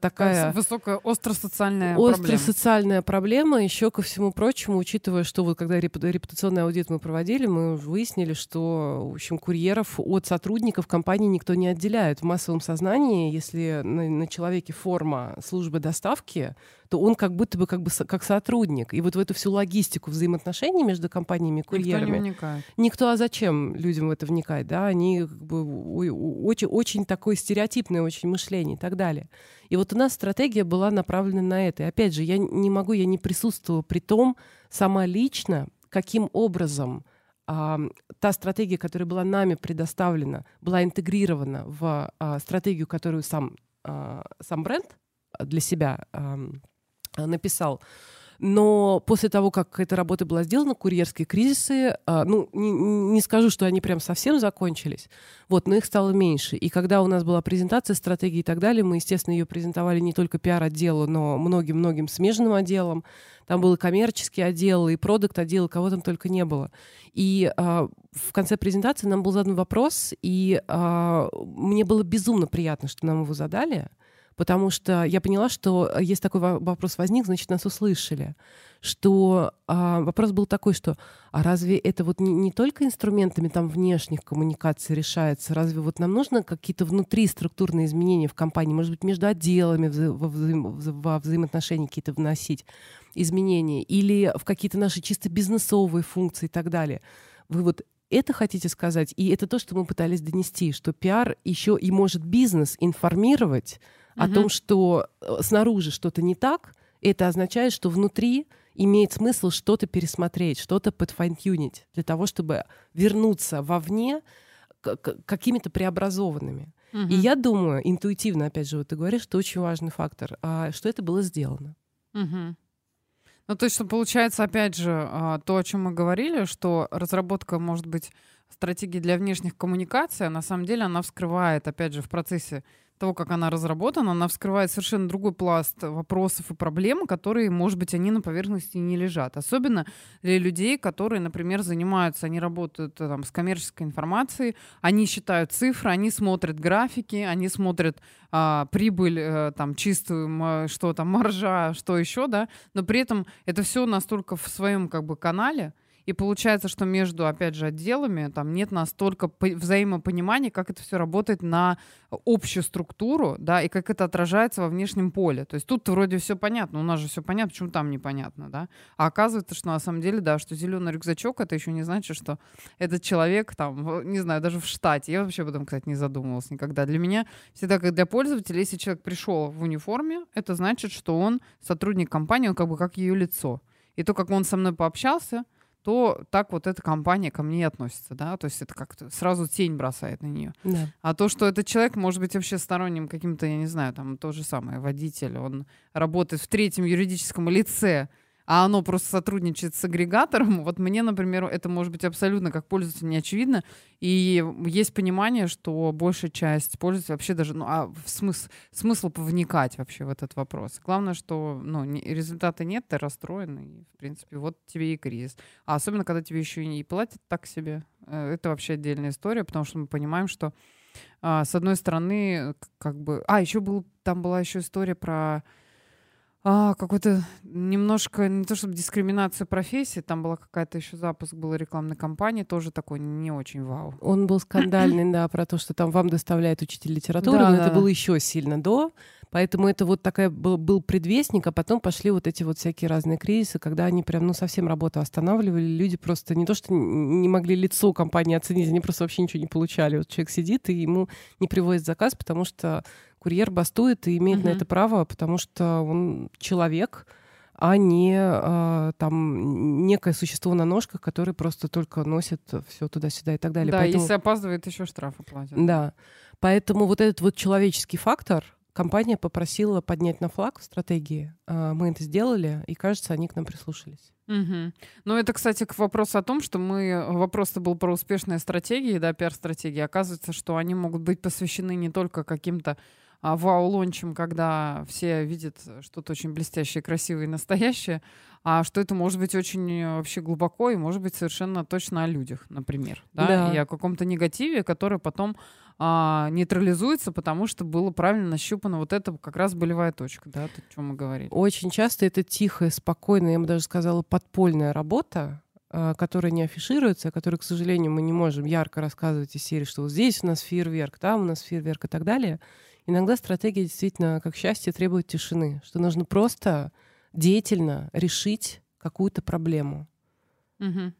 такая высокая остросоциальная проблема, еще ко всему прочему, учитывая, что вот когда репутационный аудит мы проводили, мы выяснили, что, в общем, курьеров от сотрудников компании никто не отделяет. В массовом сознании, если на человеке форма службы доставки, то он как будто бы как сотрудник. И вот в эту всю логистику взаимоотношений между компаниями и курьерами никто не вникает. А зачем людям в это вникать? Да? Они как бы, очень такое стереотипное очень мышление и так далее. И вот у нас стратегия была направлена на это. И опять же, я не присутствовала при том сама лично, каким образом та стратегия, которая была нами предоставлена, была интегрирована в стратегию, которую сам сам бренд для себя написал. Но после того, как эта работа была сделана, курьерские кризисы, ну, не скажу, что они прям совсем закончились, вот, но их стало меньше. И когда у нас была презентация, стратегии и так далее, мы, естественно, ее презентовали не только пиар-отделу, но многим-многим смежным отделам. Там был и коммерческий отдел, и продакт-отдел, кого там только не было. И в конце презентации нам был задан вопрос, и мне было безумно приятно, что нам его задали. Потому что я поняла, что если такой вопрос возник, значит, нас услышали. Что вопрос был такой, что а разве это вот не только инструментами там, внешних коммуникаций решается? Разве вот нам нужно какие-то внутриструктурные изменения в компании? Может быть, между отделами во взаимоотношения какие-то вносить изменения? Или в какие-то наши чисто бизнесовые функции и так далее? Вы вот это хотите сказать? И это то, что мы пытались донести, что пиар еще и может бизнес информировать о том, что снаружи что-то не так, это означает, что внутри имеет смысл что-то пересмотреть, что-то подфайн-тюнить для того, чтобы вернуться вовне какими-то преобразованными. И я думаю, интуитивно, опять же, вот ты говоришь, что очень важный фактор, что это было сделано. Ну, то есть, получается, опять же, то, о чем мы говорили, что разработка, может быть, стратегии для внешних коммуникаций, на самом деле она вскрывает, опять же, в процессе того, как она разработана, она вскрывает совершенно другой пласт вопросов и проблем, которые, может быть, они на поверхности не лежат. Особенно для людей, которые, например, занимаются, они работают там, с коммерческой информацией, они считают цифры, они смотрят графики, они смотрят прибыль, там, чистую, что там, маржа, что еще, да, но при этом это все настолько в своем как бы канале. И получается, что между, опять же, отделами там нет настолько взаимопонимания, как это все работает на общую структуру, да, и как это отражается во внешнем поле. То есть тут вроде все понятно, у нас же все понятно, почему там непонятно, да. А оказывается, что на самом деле, да, что зеленый рюкзачок, это еще не значит, что этот человек там, не знаю, даже в штате. Я вообще об этом, кстати, не задумывалась никогда. Для меня всегда, как для пользователя, если человек пришел в униформе, это значит, что он сотрудник компании, он как бы как ее лицо. И то, как он со мной пообщался, то так вот эта компания ко мне относится, да, то есть это как-то сразу тень бросает на нее. Да. А то, что этот человек может быть вообще сторонним каким-то, я не знаю, там то же самое, водитель, он работает в третьем юридическом лице, а оно просто сотрудничает с агрегатором, вот мне, например, это может быть абсолютно как пользователю не очевидно, и есть понимание, что большая часть пользователей вообще даже, ну, а в смысл вникать вообще в этот вопрос. Главное, что, ну, результата нет, ты расстроен, и, в принципе, вот тебе и кризис. А особенно, когда тебе еще и платят так себе, это вообще отдельная история, потому что мы понимаем, что, с одной стороны, как бы... А, еще там была еще история про... какой-то немножко, не то чтобы дискриминацию профессии, там была какая-то еще запуск, была рекламной кампании, тоже такой не очень вау. Он был скандальный, да, про то, что там вам доставляет учитель литературы, да, но да, это было еще сильно до, поэтому это вот такая был предвестник, а потом пошли вот эти вот всякие разные кризисы, когда они прям, ну, совсем работу останавливали, люди просто не то что не могли лицо компании оценить, они просто вообще ничего не получали. Вот человек сидит, и ему не привозят заказ, потому что курьер бастует и имеет на это право, потому что он человек, а не там некое существо на ножках, которое просто только носит все туда-сюда и так далее. Да, поэтому... если опаздывает, еще штрафы платят. Да, поэтому вот этот вот человеческий фактор компания попросила поднять на флаг в стратегии. Мы это сделали, и, кажется, они к нам прислушались. Угу. Ну, это, кстати, к вопросу о том, что вопрос-то был про успешные стратегии, да, пиар-стратегии. Оказывается, что они могут быть посвящены не только каким-то вау-лончем, когда все видят что-то очень блестящее, красивое и настоящее, а что это может быть очень вообще глубоко и может быть совершенно точно о людях, например, да? Да. И о каком-то негативе, который потом нейтрализуется, потому что было правильно нащупано вот это как раз болевая точка, да, то, о чем мы говорили. Очень часто это тихая, спокойная, я бы даже сказала, подпольная работа, которые не афишируются, о которых, к сожалению, мы не можем ярко рассказывать из серии, что вот здесь у нас фейерверк, там у нас фейерверк и так далее. Иногда стратегия действительно, как счастье, требует тишины, что нужно просто деятельно решить какую-то проблему. Угу.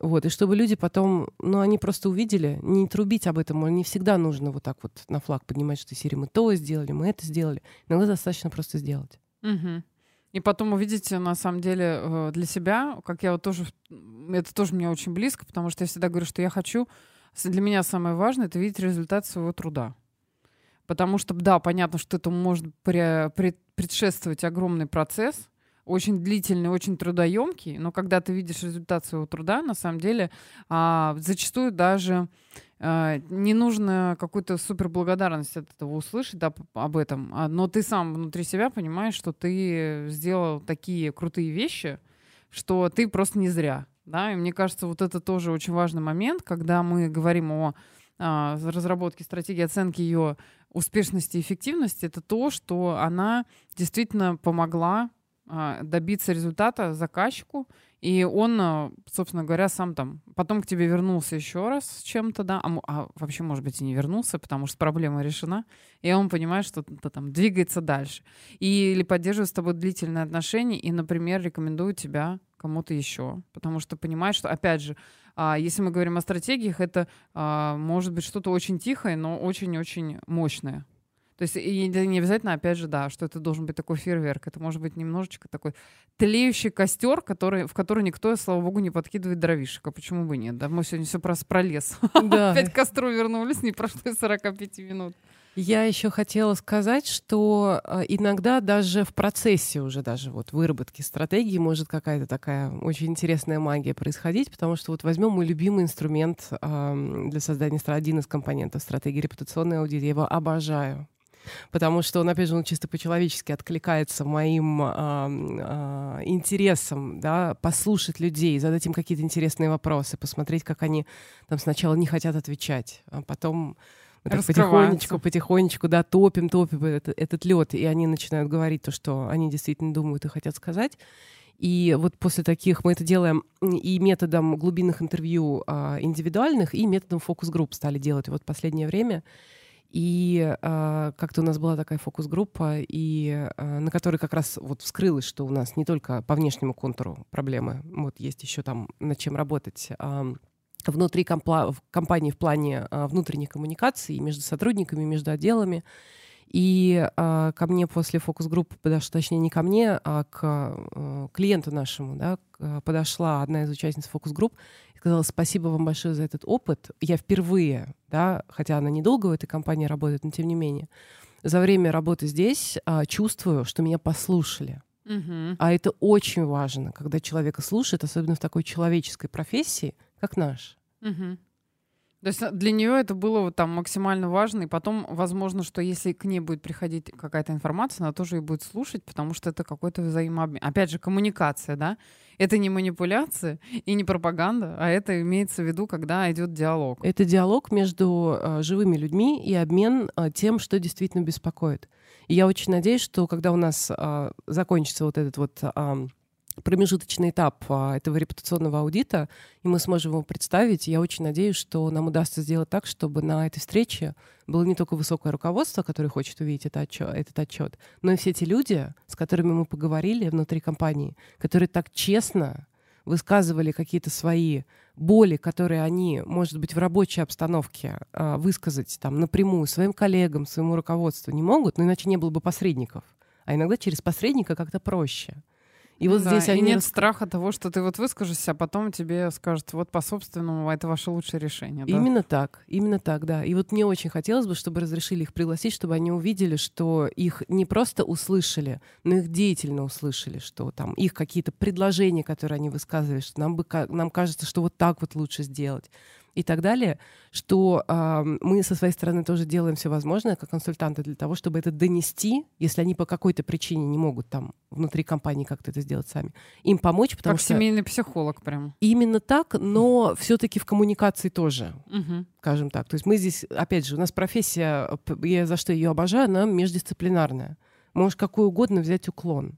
Вот, и чтобы люди потом, ну, они просто увидели, не трубить об этом, не всегда нужно вот так вот на флаг поднимать, что из серии мы то сделали, мы это сделали. Иногда достаточно просто сделать. Угу. И потом увидите, на самом деле, для себя, как я вот тоже, это тоже мне очень близко, потому что я всегда говорю, что я хочу, для меня самое важное — это видеть результат своего труда. Потому что, да, понятно, что это может предшествовать огромный процесс, очень длительный, очень трудоемкий, но когда ты видишь результат своего труда, на самом деле зачастую даже не нужно какую-то суперблагодарность от этого услышать, да, об этом, но ты сам внутри себя понимаешь, что ты сделал такие крутые вещи, что ты просто не зря. Да? И мне кажется, вот это тоже очень важный момент, когда мы говорим о разработке стратегии оценки ее успешности и эффективности, это то, что она действительно помогла добиться результата заказчику, и он, собственно говоря, сам там потом к тебе вернулся еще раз с чем-то, да, а вообще, может быть, и не вернулся, потому что проблема решена, и он понимает, что там двигается дальше. Или поддерживает с тобой длительные отношения и, например, рекомендует тебя кому-то еще, потому что понимает, что, опять же, если мы говорим о стратегиях, это может быть что-то очень тихое, но очень-очень мощное. То есть и не обязательно, опять же, да, что это должен быть такой фейерверк. Это может быть немножечко такой тлеющий костер, в который никто, слава богу, не подкидывает дровишек. А почему бы нет? Да, мы сегодня все просто про лес. Да. Опять к костру вернулись, не прошло 45 минут. Я еще хотела сказать, что иногда даже в процессе уже даже вот выработки стратегии может какая-то такая очень интересная магия происходить, потому что вот возьмем мой любимый инструмент для создания, один из компонентов стратегии — репутационный аудит. Я его обожаю. Потому что он, опять же, он чисто по-человечески откликается моим интересам, да, послушать людей, задать им какие-то интересные вопросы, посмотреть, как они там сначала не хотят отвечать, а потом потихонечку, да, топим этот лед, и они начинают говорить то, что они действительно думают и хотят сказать. И вот после таких мы это делаем и методом глубинных интервью индивидуальных, и методом фокус-групп стали делать. И вот в последнее время. И как-то у нас была такая фокус-группа, и, на которой как раз вот вскрылось, что у нас не только по внешнему контуру проблемы, вот есть еще там над чем работать внутри компании в плане внутренних коммуникаций между сотрудниками, между отделами. И ко мне после фокус-группы подошла, точнее не ко мне, а к клиенту нашему, да, подошла одна из участниц фокус-групп и сказала: спасибо вам большое за этот опыт. Я впервые, да, хотя она недолго в этой компании работает, но тем не менее, за время работы здесь чувствую, что меня послушали. Угу. А это очень важно, когда человека слушают, особенно в такой человеческой профессии, как наш. Угу. То есть для нее это было там максимально важно, и потом, возможно, что если к ней будет приходить какая-то информация, она тоже ее будет слушать, потому что это какой-то взаимообмен. Опять же, коммуникация, да? Это не манипуляция и не пропаганда, а это имеется в виду, когда идет диалог. Это диалог между живыми людьми и обмен тем, что действительно беспокоит. И я очень надеюсь, что когда у нас закончится вот этот вот промежуточный этап этого репутационного аудита, и мы сможем его представить. Я очень надеюсь, что нам удастся сделать так, чтобы на этой встрече было не только высокое руководство, которое хочет увидеть этот отчет, но и все те люди, с которыми мы поговорили внутри компании, которые так честно высказывали какие-то свои боли, которые они, может быть, в рабочей обстановке высказать там напрямую своим коллегам, своему руководству не могут, но иначе не было бы посредников. А иногда через посредника как-то проще. И вот да, здесь они нет страха того, что ты вот выскажешься, а потом тебе скажут: вот по-собственному, это ваше лучшее решение. Да? Именно так, да. И вот мне очень хотелось бы, чтобы разрешили их пригласить, чтобы они увидели, что их не просто услышали, но их деятельно услышали, что там их какие-то предложения, которые они высказывали, что нам кажется, что вот так вот лучше сделать. И так далее, что мы со своей стороны тоже делаем все возможное как консультанты для того, чтобы это донести, если они по какой-то причине не могут там внутри компании как-то это сделать сами, им помочь, потому что... Как семейный психолог прям. Именно так, но все-таки в коммуникации тоже, скажем так. То есть мы здесь, опять же, у нас профессия, я за что ее обожаю, она междисциплинарная. Можешь какой угодно взять уклон.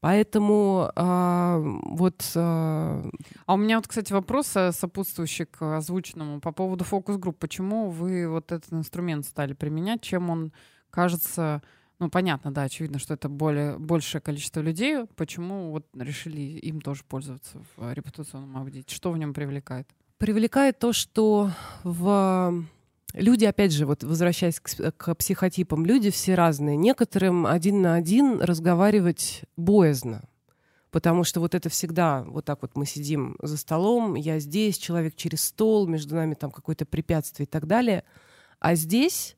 Поэтому А у меня вот, кстати, вопрос сопутствующий к озвученному по поводу фокус-групп. Почему вы вот этот инструмент стали применять? Чем он кажется... Ну, понятно, да, очевидно, что это большее количество людей. Почему вот решили им тоже пользоваться в репутационном аудите? Что в нем привлекает? Привлекает то, что люди, опять же, вот возвращаясь к психотипам, люди все разные. Некоторым один на один разговаривать боязно, потому что вот это всегда вот так вот мы сидим за столом, я здесь, человек через стол, между нами там какое-то препятствие и так далее. А здесь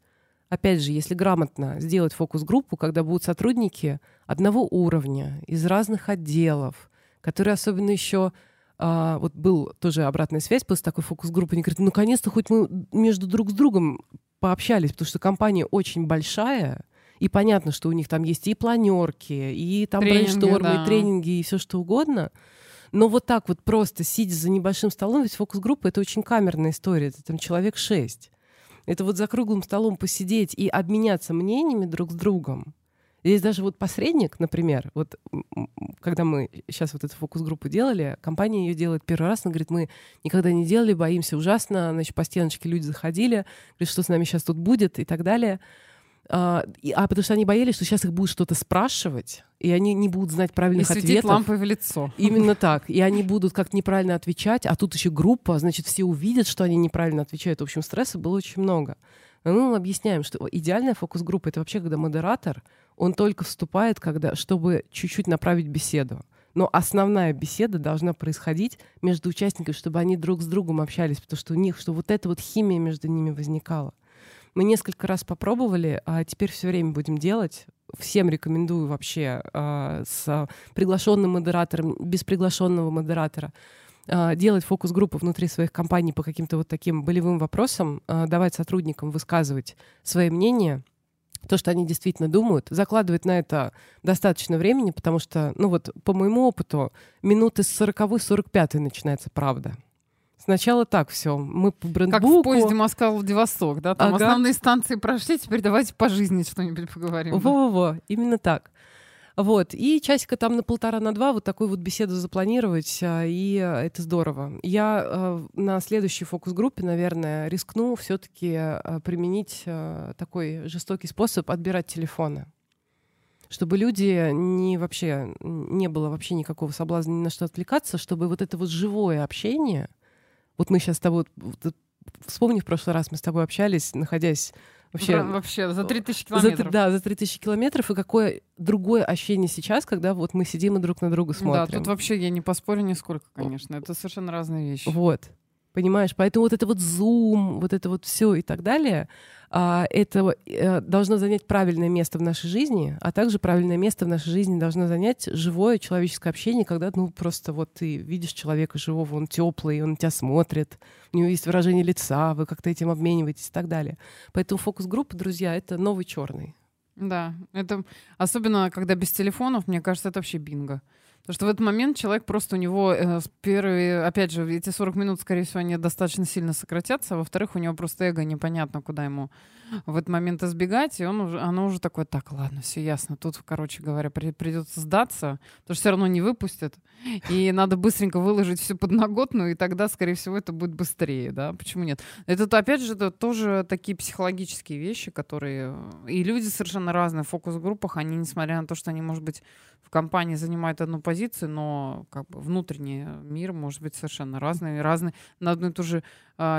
Опять же, если грамотно сделать фокус-группу, когда будут сотрудники одного уровня, из разных отделов, которые особенно еще... вот был тоже обратная связь после такой фокус-группы, они говорят, наконец-то хоть мы между друг с другом пообщались, потому что компания очень большая, и понятно, что у них там есть и планерки, и там брейнштормы, да, и тренинги, и все что угодно. Но вот так вот просто сидя за небольшим столом, ведь фокус-группа — это очень камерная история, это там человек 6. Это вот за круглым столом посидеть и обменяться мнениями друг с другом. Здесь даже вот посредник, например, вот когда мы сейчас вот эту фокус-группу делали, компания ее делает первый раз, она говорит, мы никогда не делали, боимся ужасно, значит, по стеночке люди заходили, говорят, что с нами сейчас тут будет и так далее. А потому что они боялись, что сейчас их будут что-то спрашивать, и они не будут знать правильных ответов. И светить лампой в лицо. Именно так. И они будут как-то неправильно отвечать, а тут еще группа, значит, все увидят, что они неправильно отвечают. В общем, стресса было очень много. Но мы им объясняем, что идеальная фокус-группа — это вообще, когда модератор... Он только вступает, когда, чтобы чуть-чуть направить беседу. Но основная беседа должна происходить между участниками, чтобы они друг с другом общались, потому что у них, что вот эта вот химия между ними возникала. Мы несколько раз попробовали, а теперь все время будем делать. Всем рекомендую вообще с приглашенным модератором, без приглашенного модератора делать фокус-группы внутри своих компаний по каким-то вот таким болевым вопросам, давать сотрудникам высказывать свои мнения, то, что они действительно думают, закладывать на это достаточно времени, потому что, ну вот, по моему опыту, минуты с 40-й, 45-й начинается правда. Сначала так все. Мы по брендбуку... Как в поезде Москва-Владивосток, да? Там основные станции прошли, теперь давайте по жизни что-нибудь поговорим. Во-во-во, именно так. Вот. И часика там на полтора, на два вот такую вот беседу запланировать, и это здорово. Я на следующей фокус-группе, наверное, рискну все-таки применить такой жестокий способ отбирать телефоны, чтобы люди не было вообще никакого соблазна ни на что отвлекаться, чтобы вот это вот живое общение, вот мы сейчас с тобой, вспомни, в прошлый раз мы с тобой общались, находясь Вообще за 3000 километров. За 3000 километров. И какое другое ощущение сейчас, когда вот мы сидим и друг на друга смотрим. Да, тут вообще я не поспорю нисколько, конечно. Это совершенно разные вещи. Вот. Понимаешь? Поэтому вот это вот зум, вот это вот все и так далее, это должно занять правильное место в нашей жизни, а также правильное место в нашей жизни должно занять живое человеческое общение, когда, ну, просто вот ты видишь человека живого, он теплый, он на тебя смотрит, у него есть выражение лица, вы как-то этим обмениваетесь и так далее. Поэтому фокус-группа, друзья, это новый черный. Да, это особенно, когда без телефонов, мне кажется, это вообще бинго. Потому что в этот момент человек просто у него первые, опять же, эти 40 минут, скорее всего, они достаточно сильно сократятся, а во-вторых, у него просто эго непонятно, куда ему в этот момент избегать, и оно уже такое, так, ладно, все ясно, тут, короче говоря, придется сдаться, потому что все равно не выпустят, и надо быстренько выложить всю подноготную, и тогда, скорее всего, это будет быстрее, да, почему нет? Это, опять же, это тоже такие психологические вещи, которые... И люди совершенно разные в фокус-группах, они, несмотря на то, что они, может быть, в компании занимают одну позицию, но как бы внутренний мир может быть совершенно разный. На одну и ту же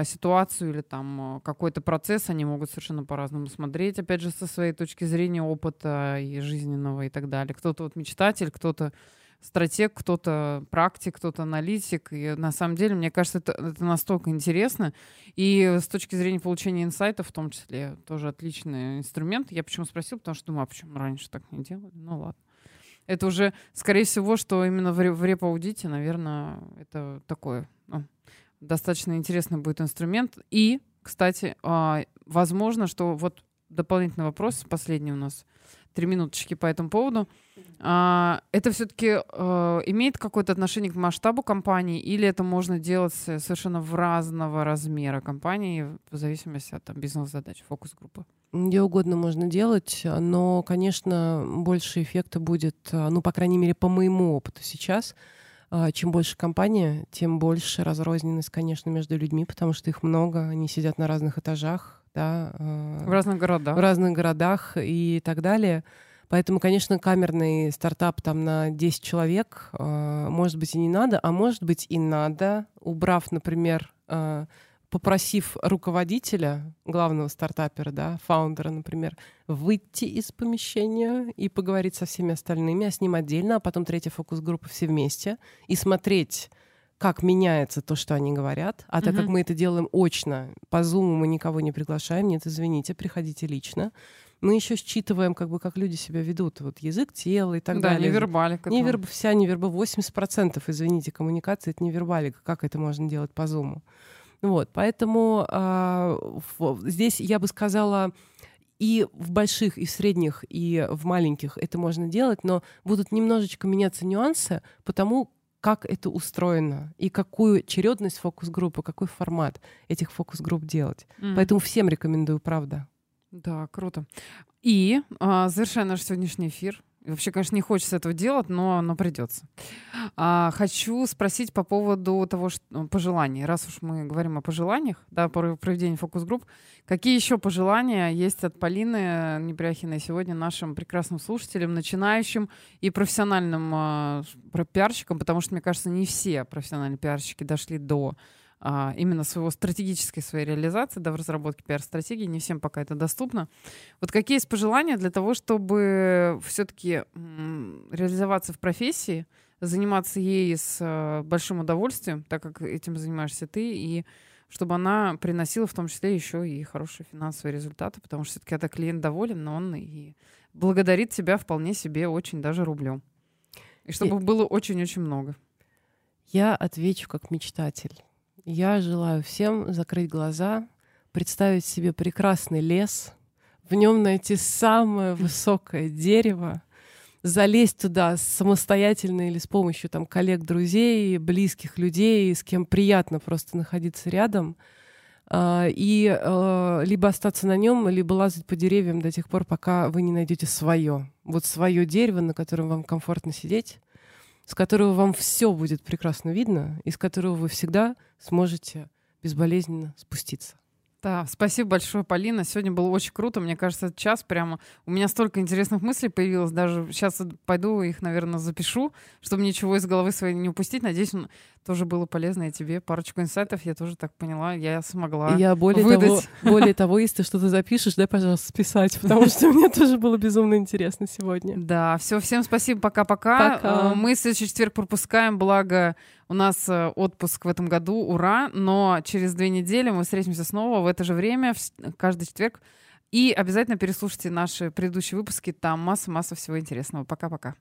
ситуацию или там какой-то процесс они могут совершенно по-разному смотреть, опять же, со своей точки зрения, опыта и жизненного и так далее. Кто-то вот мечтатель, кто-то стратег, кто-то практик, кто-то аналитик. И на самом деле, мне кажется, это настолько интересно. И с точки зрения получения инсайтов, в том числе, тоже отличный инструмент. Я почему спросила, потому что думаю, а почему раньше так не делали? Ну ладно. Это уже, скорее всего, что именно в реп-аудите, наверное, это такой достаточно интересный будет инструмент. И, кстати, возможно, что вот дополнительный вопрос, последний у нас 3 минуточки по этому поводу. Это все-таки имеет какое-то отношение к масштабу компании или это можно делать совершенно в разного размера компании в зависимости от там, бизнес-задач, фокус-группы? Где угодно можно делать, но, конечно, больше эффекта будет, ну, по крайней мере, по моему опыту сейчас. Чем больше компания, тем больше разрозненность, конечно, между людьми, потому что их много, они сидят на разных этажах, да, в разных городах и так далее. Поэтому, конечно, камерный стартап там на 10 человек, может быть, и не надо, а может быть, и надо, убрав, например, попросив руководителя, главного стартапера, да, фаундера, например, выйти из помещения и поговорить со всеми остальными, а с ним отдельно, а потом третья фокус-группа все вместе, и смотреть, как меняется то, что они говорят. А так как мы это делаем очно, по Zoom мы никого не приглашаем, нет, извините, приходите лично. Мы еще считываем, как бы, как люди себя ведут, вот язык тела и так далее. Да, невербалика. Вся неверба, 80%, извините, коммуникации — это невербалика. Как это можно делать по Zoom? Вот, поэтому здесь, я бы сказала, и в больших, и в средних, и в маленьких это можно делать, но будут немножечко меняться нюансы по тому, как это устроено, и какую чередность фокус-группы, какой формат этих фокус-групп делать. Поэтому всем рекомендую, правда. Да, круто. И завершая наш сегодняшний эфир, вообще, конечно, не хочется этого делать, но придется. Хочу спросить по поводу того, что пожеланий. Раз уж мы говорим о пожеланиях, да, про проведение фокус-групп, какие еще пожелания есть от Полины Непряхиной сегодня нашим прекрасным слушателям, начинающим и профессиональным пиарщикам, потому что, мне кажется, не все профессиональные пиарщики дошли до именно своей реализации, да, в разработке пиар-стратегии. Не всем пока это доступно. Вот какие есть пожелания для того, чтобы все-таки реализоваться в профессии, заниматься ей с большим удовольствием, так как этим занимаешься ты, и чтобы она приносила в том числе еще и хорошие финансовые результаты, потому что все-таки это клиент доволен, но он и благодарит тебя вполне себе очень даже рублем. И чтобы было очень-очень много. Я отвечу как мечтатель. Я желаю всем закрыть глаза, представить себе прекрасный лес, в нем найти самое высокое дерево, залезть туда самостоятельно или с помощью там коллег, друзей, близких людей, с кем приятно просто находиться рядом, и либо остаться на нем, либо лазать по деревьям до тех пор, пока вы не найдете свое. Вот свое дерево, на котором вам комфортно сидеть, с которого вам все будет прекрасно видно, и с которого вы всегда сможете безболезненно спуститься. Да, спасибо большое, Полина. Сегодня было очень круто. Мне кажется, этот час прямо... У меня столько интересных мыслей появилось. Даже сейчас пойду их, наверное, запишу, чтобы ничего из головы своей не упустить. Надеюсь, тоже было полезно и тебе. Парочку инсайтов я тоже так поняла. Я смогла выдать. Более того, если ты что-то запишешь, дай, пожалуйста, списать, потому что мне тоже было безумно интересно сегодня. Да, все. Всем спасибо. Пока-пока. Мы следующий четверг пропускаем, благо... У нас отпуск в этом году, ура, но через 2 недели мы встретимся снова в это же время, каждый четверг. И обязательно переслушайте наши предыдущие выпуски, там масса-масса всего интересного. Пока-пока.